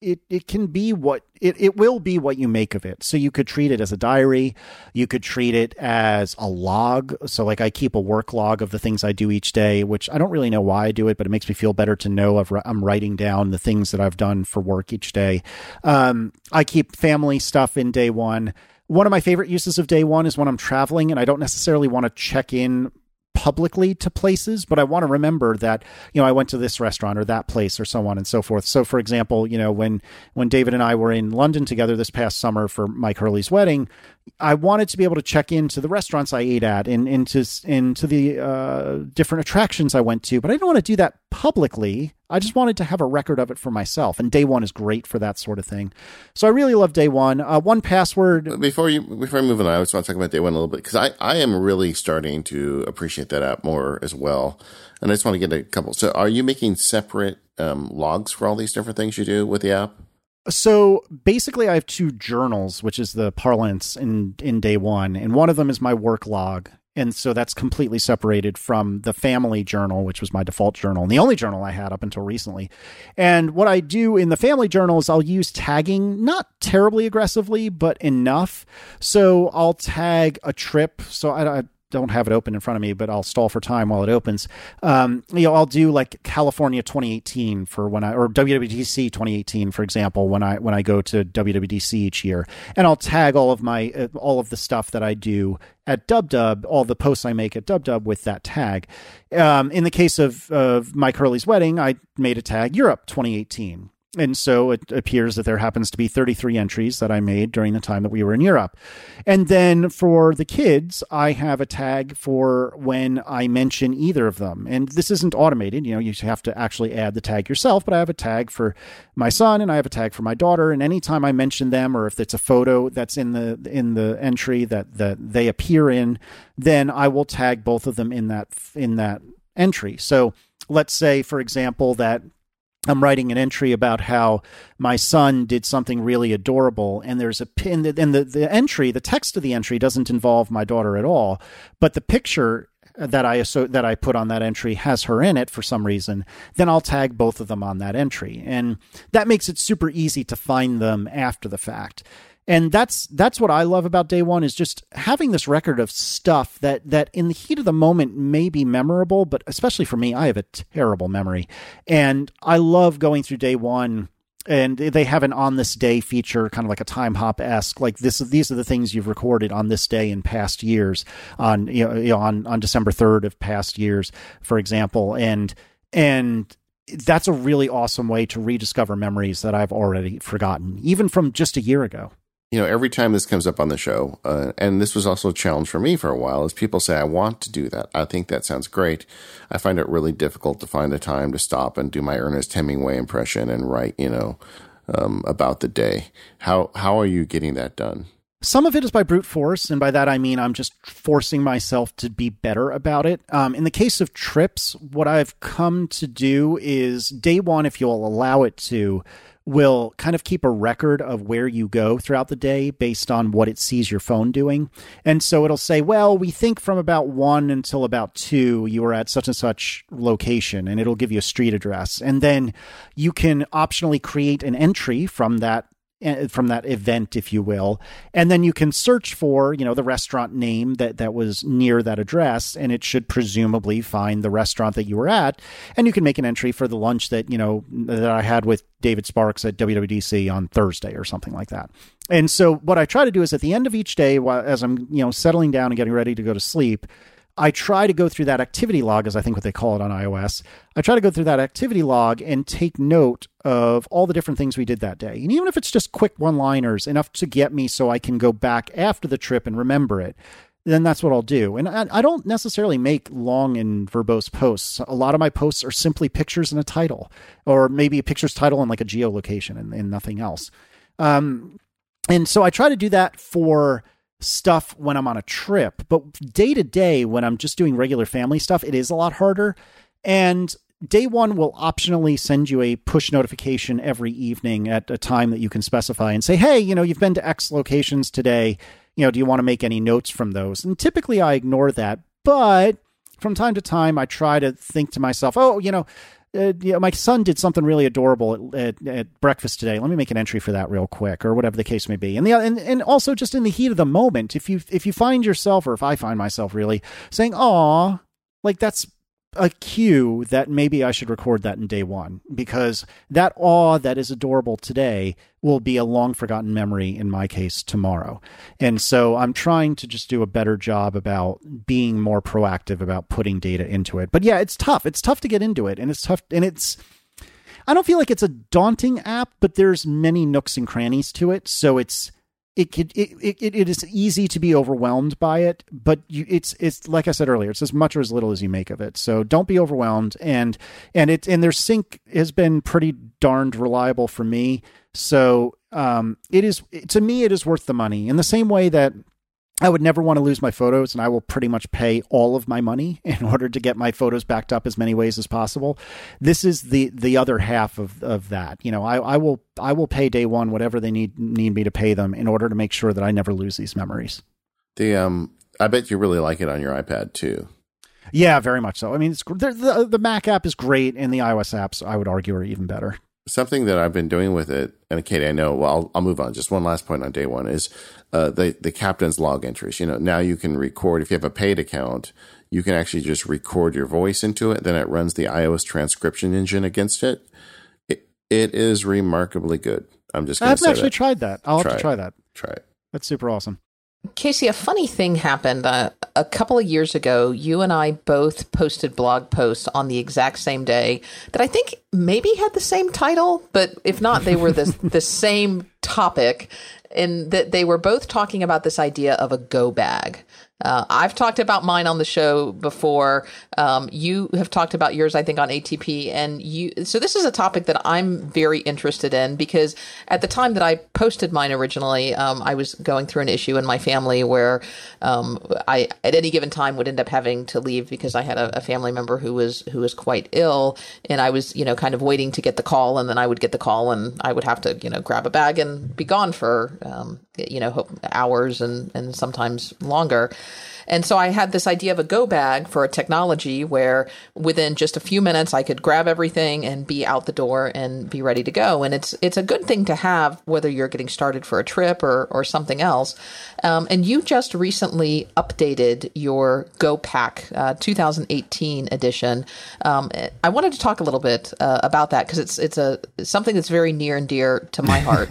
It it can be what it, it will be what you make of it. So you could treat it as a diary. You could treat it as a log. So like I keep a work log of the things I do each day, which I don't really know why I do it, but it makes me feel better to know I've, I'm writing down the things that I've done for work each day. Um, I keep family stuff in Day One. One of my favorite uses of Day One is when I'm traveling and I don't necessarily want to check in publicly to places, but I want to remember that, you know, I went to this restaurant or that place or so on and so forth. So for example, you know, when, when David and I were in London together this past summer for Mike Hurley's wedding, I wanted to be able to check into the restaurants I ate at and into, into the uh, different attractions I went to, but I didn't want to do that publicly. I just wanted to have a record of it for myself. And Day One is great for that sort of thing. So I really love Day One. Uh, one password. Before you, before I move on, I just want to talk about Day One a little bit, because I, I am really starting to appreciate that app more as well. And I just want to get a couple. So are you making separate um, logs for all these different things you do with the app? So basically I have two journals, which is the parlance in, in Day One. And one of them is my work log. And so that's completely separated from the family journal, which was my default journal and the only journal I had up until recently. And what I do in the family journal is I'll use tagging, not terribly aggressively, but enough. So I'll tag a trip. So I, I don't have it open in front of me, but I'll stall for time while it opens. Um, you know, I'll do like California twenty eighteen for when I, or W W D C twenty eighteen, for example, when I, when I go to W W D C each year, and I'll tag all of my, uh, all of the stuff that I do at DubDub, all the posts I make at DubDub with that tag. Um, in the case of, of Mike Hurley's wedding, I made a tag Europe twenty eighteen. And so it appears that there happens to be thirty-three entries that I made during the time that we were in Europe. And then for the kids, I have a tag for when I mention either of them. And this isn't automated. You know, you have to actually add the tag yourself, but I have a tag for my son and I have a tag for my daughter. And anytime I mention them, or if it's a photo that's in the in the entry that, that they appear in, then I will tag both of them in that in that entry. So let's say, for example, that I'm writing an entry about how my son did something really adorable, and there's a pin, and the, the entry, the text of the entry doesn't involve my daughter at all, but the picture that I that I put on that entry has her in it for some reason, then I'll tag both of them on that entry. And that makes it super easy to find them after the fact. And that's that's what I love about Day One, is just having this record of stuff that that in the heat of the moment may be memorable, but especially for me, I have a terrible memory. And I love going through Day One, and they have an on this day feature, kind of like a time hop-esque, like this, these are the things you've recorded on this day in past years, on you know on, on December third of past years, for example. And and that's a really awesome way to rediscover memories that I've already forgotten, even from just a year ago. You know, every time this comes up on the show, uh, and this was also a challenge for me for a while, is people say, I want to do that. I think that sounds great. I find it really difficult to find the time to stop and do my Ernest Hemingway impression and write, you know, um, about the day. How how are you getting that done? Some of it is by brute force, and by that I mean I'm just forcing myself to be better about it. Um, in the case of trips, what I've come to do is Day One, if you'll allow it to, will kind of keep a record of where you go throughout the day based on what it sees your phone doing. And so it'll say, well, we think from about one until about two, you were at such and such location, and it'll give you a street address. And then you can optionally create an entry from that from that event, if you will. And then you can search for, you know, the restaurant name that, that was near that address, and it should presumably find the restaurant that you were at. And you can make an entry for the lunch that, you know, that I had with David Sparks at W W D C on Thursday or something like that. And so what I try to do is at the end of each day, while as I'm, you know, settling down and getting ready to go to sleep, I try to go through that activity log, as I think what they call it on iOS. I try to go through that activity log and take note of all the different things we did that day. And even if it's just quick one-liners, enough to get me so I can go back after the trip and remember it, then that's what I'll do. And I, I don't necessarily make long and verbose posts. A lot of my posts are simply pictures and a title, or maybe a picture's title and like a geolocation and, and nothing else. Um, and so I try to do that for stuff when I'm on a trip, but day to day when I'm just doing regular family stuff, it is a lot harder. And Day One will optionally send you a push notification every evening at a time that you can specify and say, hey, you know, you've been to X locations today. You know, do you want to make any notes from those? And typically I ignore that, but from time to time I try to think to myself, oh, you know, Uh, you know, my son did something really adorable at, at, at breakfast today. Let me make an entry for that real quick, or whatever the case may be. And the and, and also just in the heat of the moment, if you if you find yourself, or if I find myself really saying, "Aw," like that's a cue that maybe I should record that in Day One, because that awe that is adorable today will be a long forgotten memory in my case tomorrow. And so I'm trying to just do a better job about being more proactive about putting data into it. But yeah, it's tough. It's tough to get into it, and it's tough. And it's, I don't feel like it's a daunting app, but there's many nooks and crannies to it. So it's, It, could, it it it is easy to be overwhelmed by it, but you, it's it's like I said earlier, it's as much or as little as you make of it. So don't be overwhelmed, and and it and their sync has been pretty darned reliable for me. So um, it is to me it is worth the money, in the same way that I would never want to lose my photos, and I will pretty much pay all of my money in order to get my photos backed up as many ways as possible. This is the the other half of of that. You know, I I will. I will pay Day One whatever they need need me to pay them in order to make sure that I never lose these memories. The um, I bet you really like it on your iPad too. Yeah, very much so. I mean, it's, the the Mac app is great, and the iOS apps, I would argue, are even better. Something that I've been doing with it, and Katie, I know. Well, I'll, I'll move on. Just one last point on Day One is uh, the the captain's log entries. You know, now you can record if you have a paid account. You can actually just record your voice into it. Then it runs the iOS transcription engine against it. It is remarkably good. I'm just going to say I haven't actually that. tried that. I'll try have to try it. that. Try it. That's super awesome. Casey, a funny thing happened. Uh, a couple of years ago, you and I both posted blog posts on the exact same day that I think maybe had the same title, but if not, they were the, the same topic, in that they were both talking about this idea of a go bag. Uh, I've talked about mine on the show before. Um, you have talked about yours, I think, on A T P. And you, so this is a topic that I'm very interested in, because at the time that I posted mine originally, um, I was going through an issue in my family where um, I, at any given time, would end up having to leave because I had a, a family member who was who was quite ill, and I was, you know, kind of waiting to get the call, and then I would get the call, and I would have to, you know, grab a bag and be gone for, um, you know, hours and and sometimes longer. And so I had this idea of a go bag for a technology where within just a few minutes I could grab everything and be out the door and be ready to go. And it's it's a good thing to have, whether you're getting started for a trip or or something else. Um, and you just recently updated your Go Pack uh, twenty eighteen edition. Um, I wanted to talk a little bit uh, about that, because it's it's a something that's very near and dear to my heart.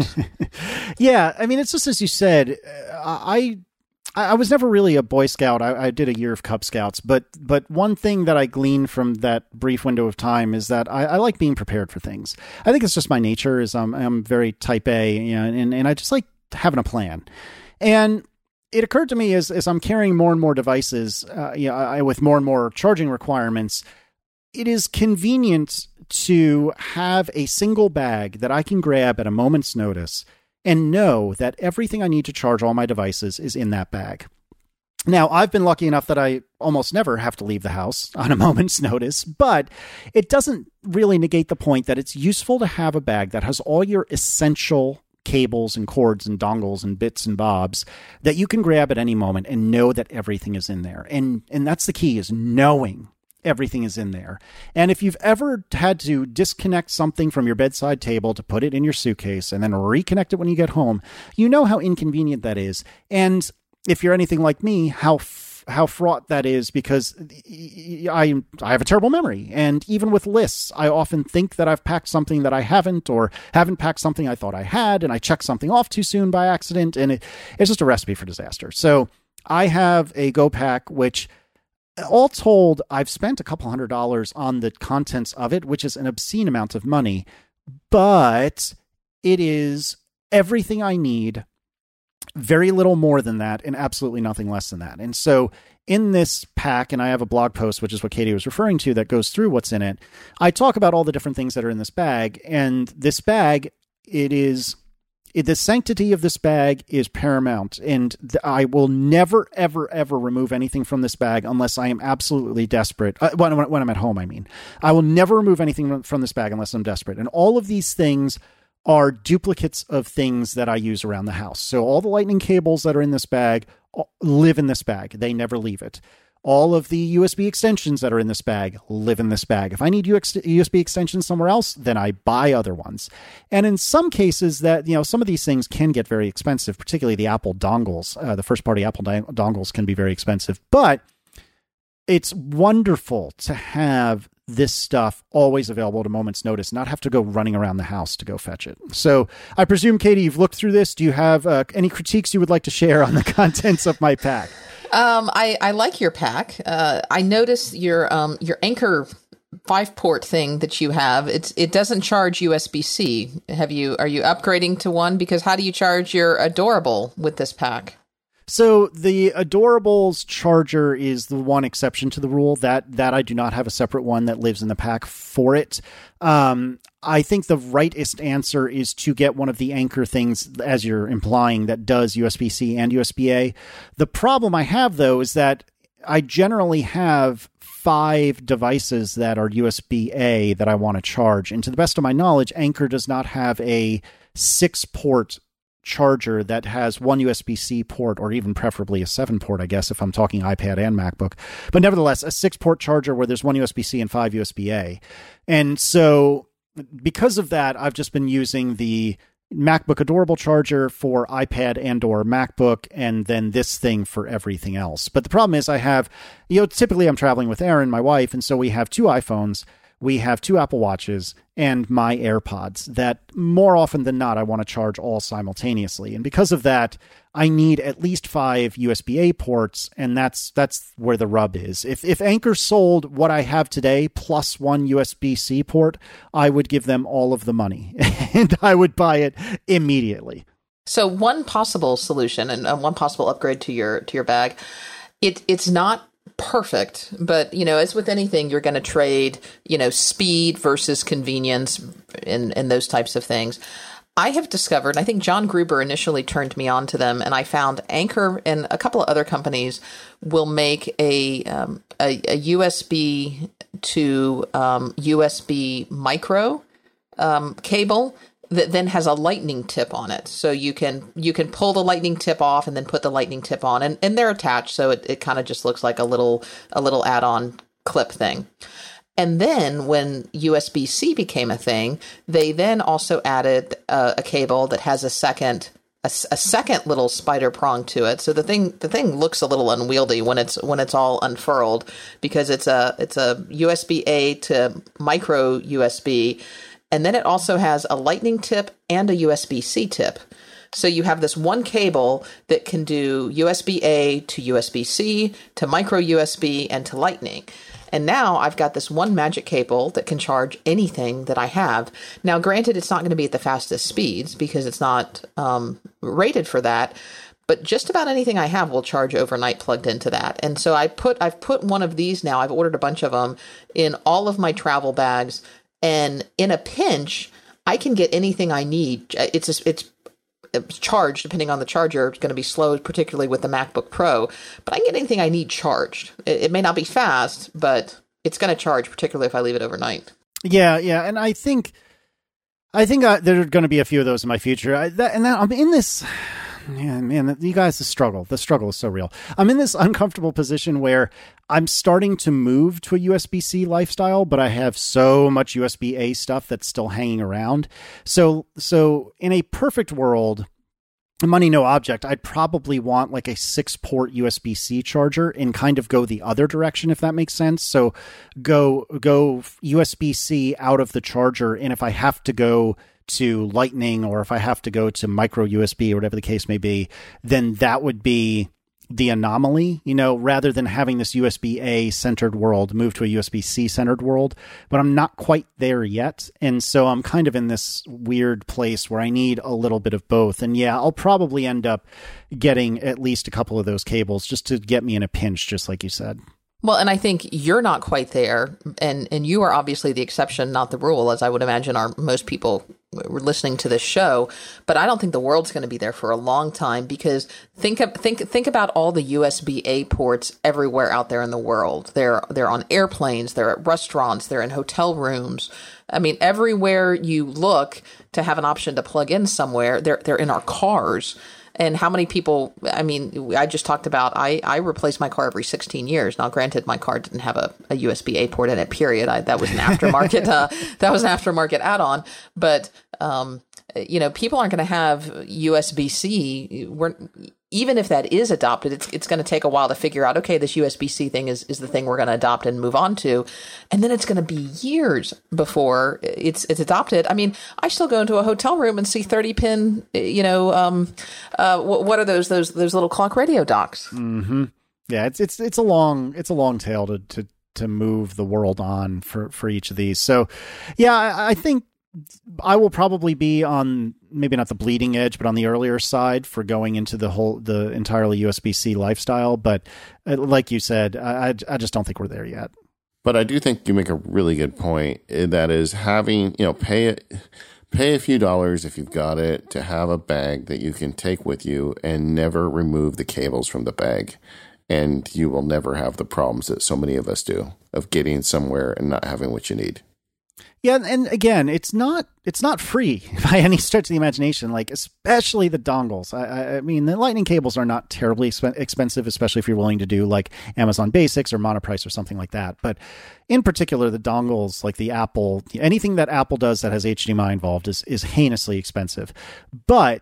Yeah, I mean, it's just as you said. I. I was never really a Boy Scout. I, I did a year of Cub Scouts, but but one thing that I gleaned from that brief window of time is that I, I like being prepared for things. I think it's just my nature. Is I'm I'm very Type A, you know, and and I just like having a plan. And it occurred to me as as I'm carrying more and more devices, uh, you know, I, with more and more charging requirements, it is convenient to have a single bag that I can grab at a moment's notice, and know that everything I need to charge all my devices is in that bag. Now, I've been lucky enough that I almost never have to leave the house on a moment's notice, but it doesn't really negate the point that it's useful to have a bag that has all your essential cables and cords and dongles and bits and bobs that you can grab at any moment and know that everything is in there. And and that's the key, is knowing everything is in there. And if you've ever had to disconnect something from your bedside table to put it in your suitcase and then reconnect it when you get home, you know how inconvenient that is. And if you're anything like me, how f- how fraught that is, because I I have a terrible memory. And even with lists, I often think that I've packed something that I haven't, or haven't packed something I thought I had, and I check something off too soon by accident, and it, it's just a recipe for disaster. So I have a Go Pack, which all told, I've spent a couple hundred dollars on the contents of it, which is an obscene amount of money, but it is everything I need, very little more than that, and absolutely nothing less than that. And so in this pack, and I have a blog post, which is what Katie was referring to, that goes through what's in it, I talk about all the different things that are in this bag. And this bag, it is... the sanctity of this bag is paramount, and I will never, ever, ever remove anything from this bag unless I am absolutely desperate. Uh, when, when I'm at home, I mean. I will never remove anything from this bag unless I'm desperate. And all of these things are duplicates of things that I use around the house. So all the lightning cables that are in this bag live in this bag. They never leave it. All of the U S B extensions that are in this bag live in this bag. If I need U S B extensions somewhere else, then I buy other ones. And in some cases that, you know, some of these things can get very expensive, particularly the Apple dongles. Uh, the first party Apple dongles can be very expensive, but it's wonderful to have this stuff always available at a moment's notice, not have to go running around the house to go fetch it. So I presume, Katie, you've looked through this. Do you have uh, any critiques you would like to share on the contents of my pack? Um, I, I like your pack. Uh, I noticed your um your Anker five port thing that you have. It's it doesn't charge U S B C. Have you are you upgrading to one? Because how do you charge your Adorable with this pack? So the Adorable's charger is the one exception to the rule. That that I do not have a separate one that lives in the pack for it. Um, I think the rightest answer is to get one of the Anker things, as you're implying, that does U S B C and U S B A. The problem I have, though, is that I generally have five devices that are U S B A that I want to charge. And to the best of my knowledge, Anker does not have a six-port charger that has one U S B C port, or even preferably a seven port, I guess, if I'm talking iPad and MacBook, but nevertheless, a six port charger where there's one U S B C and five U S B A. And so because of that, I've just been using the MacBook Adorable charger for iPad and or MacBook, and then this thing for everything else. But the problem is I have, you know, typically I'm traveling with Erin, my wife, and so we have two iPhones. we have two Apple Watches and my AirPods that more often than not, I want to charge all simultaneously. And because of that, I need at least five U S B A ports. And that's that's where the rub is. If if Anker sold what I have today plus one U S B C port, I would give them all of the money and I would buy it immediately. So one possible solution and one possible upgrade to your to your bag, it it's not perfect, but, you know, as with anything, you're going to trade, you know, speed versus convenience and, and those types of things. I have discovered, and I think John Gruber initially turned me on to them, and I found Anker and a couple of other companies will make a um, a, a U S B to um, U S B micro um, cable that then has a lightning tip on it. So you can you can pull the lightning tip off and then put the lightning tip on, and, and they're attached. So it, it kind of just looks like a little a little add-on clip thing. And then when U S B C became a thing, they then also added a, a cable that has a second a, a second little spider prong to it. So the thing the thing looks a little unwieldy when it's when it's all unfurled, because it's a it's a U S B A to micro U S B. And then it also has a lightning tip and a U S B C tip. So you have this one cable that can do U S B A to U S B C to micro U S B and to lightning. And now I've got this one magic cable that can charge anything that I have. Now, granted, it's not going to be at the fastest speeds because it's not um, rated for that. But just about anything I have will charge overnight plugged into that. And so I put I've put one of these now. I've ordered a bunch of them in all of my travel bags. And in a pinch, I can get anything I need. It's just, it's charged, depending on the charger. It's going to be slow, particularly with the MacBook Pro. But I can get anything I need charged. It, it may not be fast, but it's going to charge, particularly if I leave it overnight. Yeah, yeah. And I think I think I, there are going to be a few of those in my future. I, that, and that, I'm in this... Yeah, man, you guys, the struggle. The struggle is so real. I'm in this uncomfortable position where I'm starting to move to a U S B C lifestyle, but I have so much U S B A stuff that's still hanging around. So, so in a perfect world, money no object, I'd probably want like a six-port U S B C charger and kind of go the other direction, if that makes sense. So go go U S B C out of the charger, and if I have to go to lightning or if I have to go to micro U S B or whatever the case may be, then that would be the anomaly, you know, rather than having this U S B A centered world move to a U S B C centered world. But I'm not quite there yet. And so I'm kind of in this weird place where I need a little bit of both. And yeah, I'll probably end up getting at least a couple of those cables just to get me in a pinch, just like you said. Well, and I think you're not quite there, and, and you are obviously the exception, not the rule, as I would imagine are most people listening to this show. But I don't think the world's going to be there for a long time, because think of, think think about all the U S B A ports everywhere out there in the world. They're they're on airplanes, they're at restaurants, they're in hotel rooms. I mean, everywhere you look to have an option to plug in somewhere, they're they're in our cars. And how many people, I mean, I just talked about, I, I replace my car every sixteen years. Now, granted, my car didn't have a, a U S B A port in it, period. I, that was an aftermarket, uh, that was an aftermarket add-on. But, um, you know, people aren't going to have U S B C. We're, even if that is adopted, it's it's going to take a while to figure out, okay, this U S B C thing is, is the thing we're going to adopt and move on to. And then it's going to be years before it's it's adopted. I mean, I still go into a hotel room and see thirty pin, you know, um, uh, what are those those those little clock radio docks? Mm-hmm. Yeah, it's it's it's a long it's a long tail to to to move the world on for, for each of these. So, yeah, I, I think I will probably be on maybe not the bleeding edge, but on the earlier side for going into the whole, the entirely U S B C lifestyle. But like you said, I, I just don't think we're there yet. But I do think you make a really good point. That is having, you know, pay it, pay a few dollars if you've got it to have a bag that you can take with you and never remove the cables from the bag. And you will never have the problems that so many of us do of getting somewhere and not having what you need. Yeah, and again, it's not it's not free by any stretch of the imagination, like especially the dongles. I, I mean, the lightning cables are not terribly exp- expensive, especially if you're willing to do like Amazon Basics or Monoprice or something like that. But in particular, the dongles, like the Apple, anything that Apple does that has H D M I involved is, is heinously expensive. But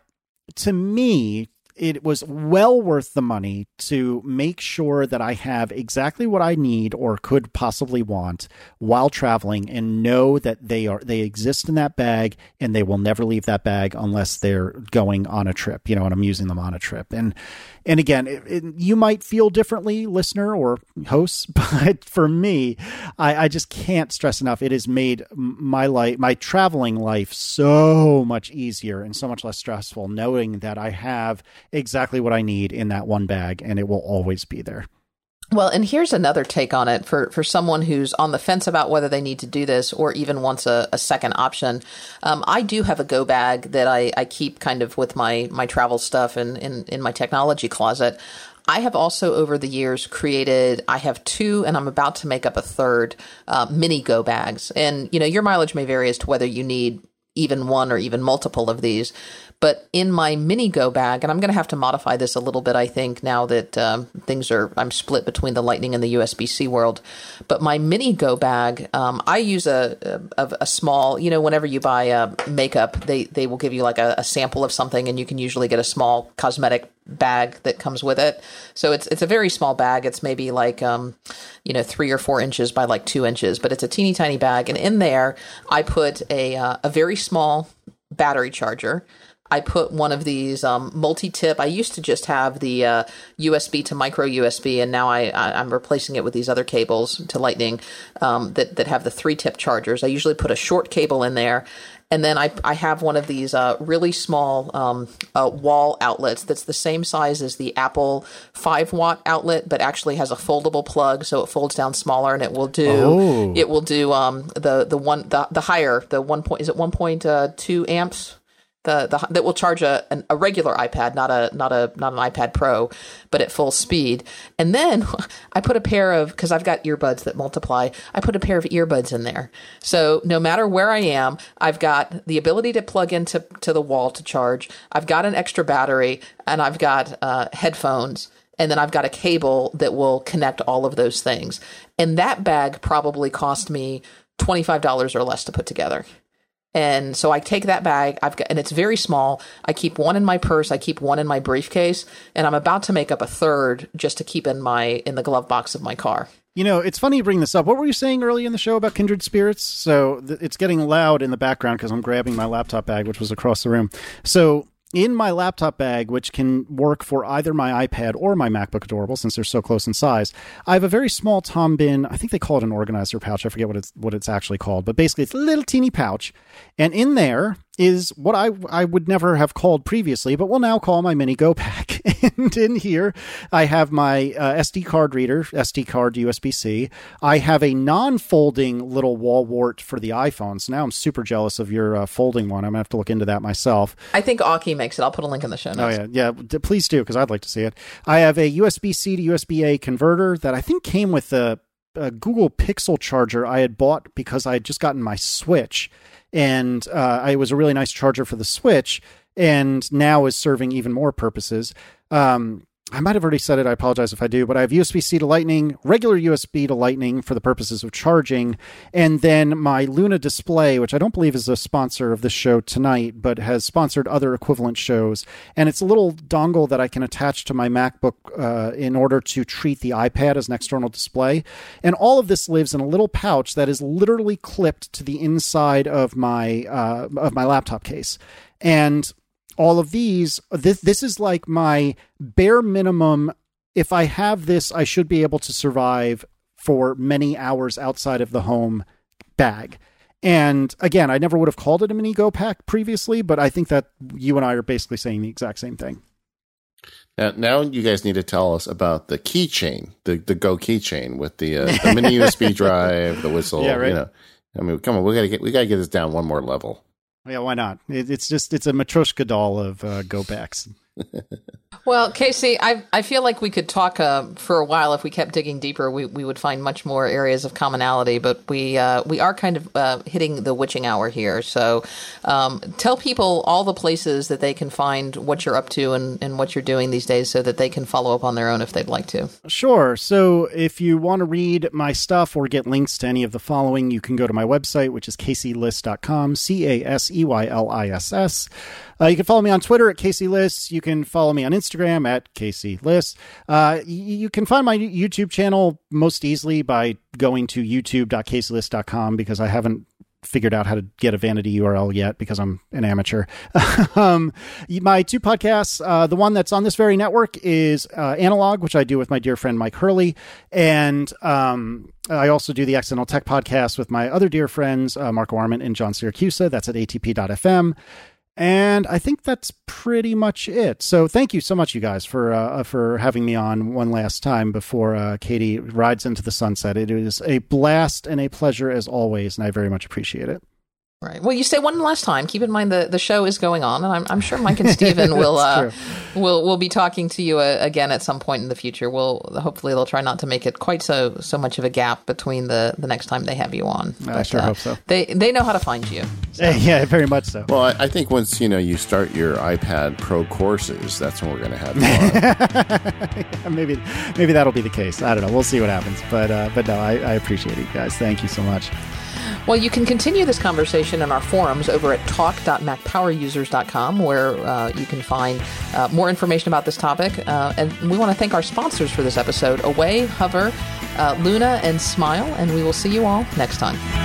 to me, it was well worth the money to make sure that I have exactly what I need or could possibly want while traveling, and know that they are, they exist in that bag and they will never leave that bag unless they're going on a trip, you know, and I'm using them on a trip. And, and again, it, it, you might feel differently, listener or hosts, but for me, I, I just can't stress enough. It has made my life, my traveling life so much easier and so much less stressful, knowing that I have exactly what I need in that one bag, and it will always be there. Well, and here's another take on it for, for someone who's on the fence about whether they need to do this or even wants a, a second option. Um, I do have a go bag that I, I keep kind of with my, my travel stuff and in, in my technology closet. I have also over the years created, I have two and I'm about to make up a third uh, mini go bags. And, you know, your mileage may vary as to whether you need even one or even multiple of these. But in my mini go bag, and I'm going to have to modify this a little bit, I think, now that um, things are, I'm split between the Lightning and the U S B C world. But my mini go bag, um, I use a, a a small, you know, whenever you buy uh, makeup, they, they will give you like a, a sample of something, and you can usually get a small cosmetic bag that comes with it. So it's it's a very small bag. It's maybe like, um, you know, three or four inches by like two inches, but it's a teeny tiny bag. And in there, I put a uh, a very small battery charger. I put one of these um, multi-tip. I used to just have the uh, U S B to micro U S B, and now I, I, I'm replacing it with these other cables to Lightning um, that, that have the three-tip chargers. I usually put a short cable in there, and then I, I have one of these uh, really small um, uh, wall outlets that's the same size as the Apple five-watt outlet, but actually has a foldable plug, so it folds down smaller, and it will do oh. it will do um, the the one the, the higher the one point is it one point two amps. The, the that will charge a an, a regular iPad, not a not a not an iPad Pro, but at full speed. And then I put a pair of, because I've got earbuds that multiply, I put a pair of earbuds in there. So no matter where I am, I've got the ability to plug into to the wall to charge. I've got an extra battery, and I've got uh, headphones. And then I've got a cable that will connect all of those things. And that bag probably cost me twenty-five dollars or less to put together. And so I take that bag, I've got, and it's very small. I keep one in my purse, I keep one in my briefcase, and I'm about to make up a third just to keep in my in the glove box of my car. You know, it's funny you bring this up. What were you saying early in the show about kindred spirits? So th- it's getting loud in the background because I'm grabbing my laptop bag, which was across the room. So in my laptop bag, which can work for either my iPad or my MacBook Adorable, since they're so close in size, I have a very small Tom Bin. I think they call it an organizer pouch. I forget what it's what it's actually called, but basically it's a little teeny pouch. And in there is what I, I would never have called previously, but will now call my mini go pack. And in here, I have my uh, S D card reader, S D card to U S B C. I have a non-folding little wall wart for the iPhone. So now I'm super jealous of your uh, folding one. I'm gonna have to look into that myself. I think Aki makes it. I'll put a link in the show notes. Oh yeah, yeah. D- please do, because I'd like to see it. I have a U S B C to U S B A converter that I think came with the a Google Pixel charger I had bought because I had just gotten my Switch, and uh, it was a really nice charger for the Switch, and now is serving even more purposes. Um, I might have already said it. I apologize if I do, but I have U S B C to Lightning, regular U S B to Lightning for the purposes of charging, and then my Luna Display, which I don't believe is a sponsor of this show tonight, but has sponsored other equivalent shows. And it's a little dongle that I can attach to my MacBook uh, in order to treat the iPad as an external display. And all of this lives in a little pouch that is literally clipped to the inside of my uh, of my laptop case. And all of these, this, this is like my bare minimum. If I have this, I should be able to survive for many hours outside of the home bag. And again, I never would have called it a mini go pack previously, but I think that you and I are basically saying the exact same thing. Now, now you guys need to tell us about the keychain, the, the Go keychain with the, uh, the mini U S B drive, the whistle. Yeah, right? You know, I mean, come on, we gotta get, we gotta get this down one more level. Yeah, why not? It's just, it's a Matryoshka doll of uh, go backs. Well, Casey, I I feel like we could talk uh, for a while. If we kept digging deeper, we, we would find much more areas of commonality. But we uh, we are kind of uh, hitting the witching hour here. So um, tell people all the places that they can find what you're up to and, and what you're doing these days so that they can follow up on their own if they'd like to. Sure. So if you want to read my stuff or get links to any of the following, you can go to my website, which is casey liss dot com, C A S E Y L I S S. Uh, you can follow me on Twitter at Casey Liss. You can follow me on Instagram at Casey Liss. Uh, you can find my YouTube channel most easily by going to youtube dot casey liss dot com because I haven't figured out how to get a vanity U R L yet because I'm an amateur. um, my two podcasts, uh, the one that's on this very network is uh, Analog, which I do with my dear friend Mike Hurley. And um, I also do the Accidental Tech podcast with my other dear friends, uh, Marco Arment and John Syracusa. That's at A T P dot F M. And I think that's pretty much it. So thank you so much, you guys, for uh, for having me on one last time before uh, Katie rides into the sunset. It is a blast and a pleasure as always, and I very much appreciate it. Right. Well, you say one last time. Keep in mind the, the show is going on, and I'm I'm sure Mike and Stephen will uh, will will be talking to you uh, again at some point in the future. We'll hopefully they'll try not to make it quite so so much of a gap between the, the next time they have you on. I but, sure uh, hope so. They they know how to find you. So. Yeah, very much so. Well, I, I think once you know you start your iPad Pro courses, that's when we're going to have you on. maybe maybe that'll be the case. I don't know. We'll see what happens. But uh, but no, I, I appreciate it, guys. Thank you so much. Well, you can continue this conversation in our forums over at talk dot mac power users dot com, where uh, you can find uh, more information about this topic. Uh, and we want to thank our sponsors for this episode, Away, Hover, uh, Luna, and Smile. And we will see you all next time.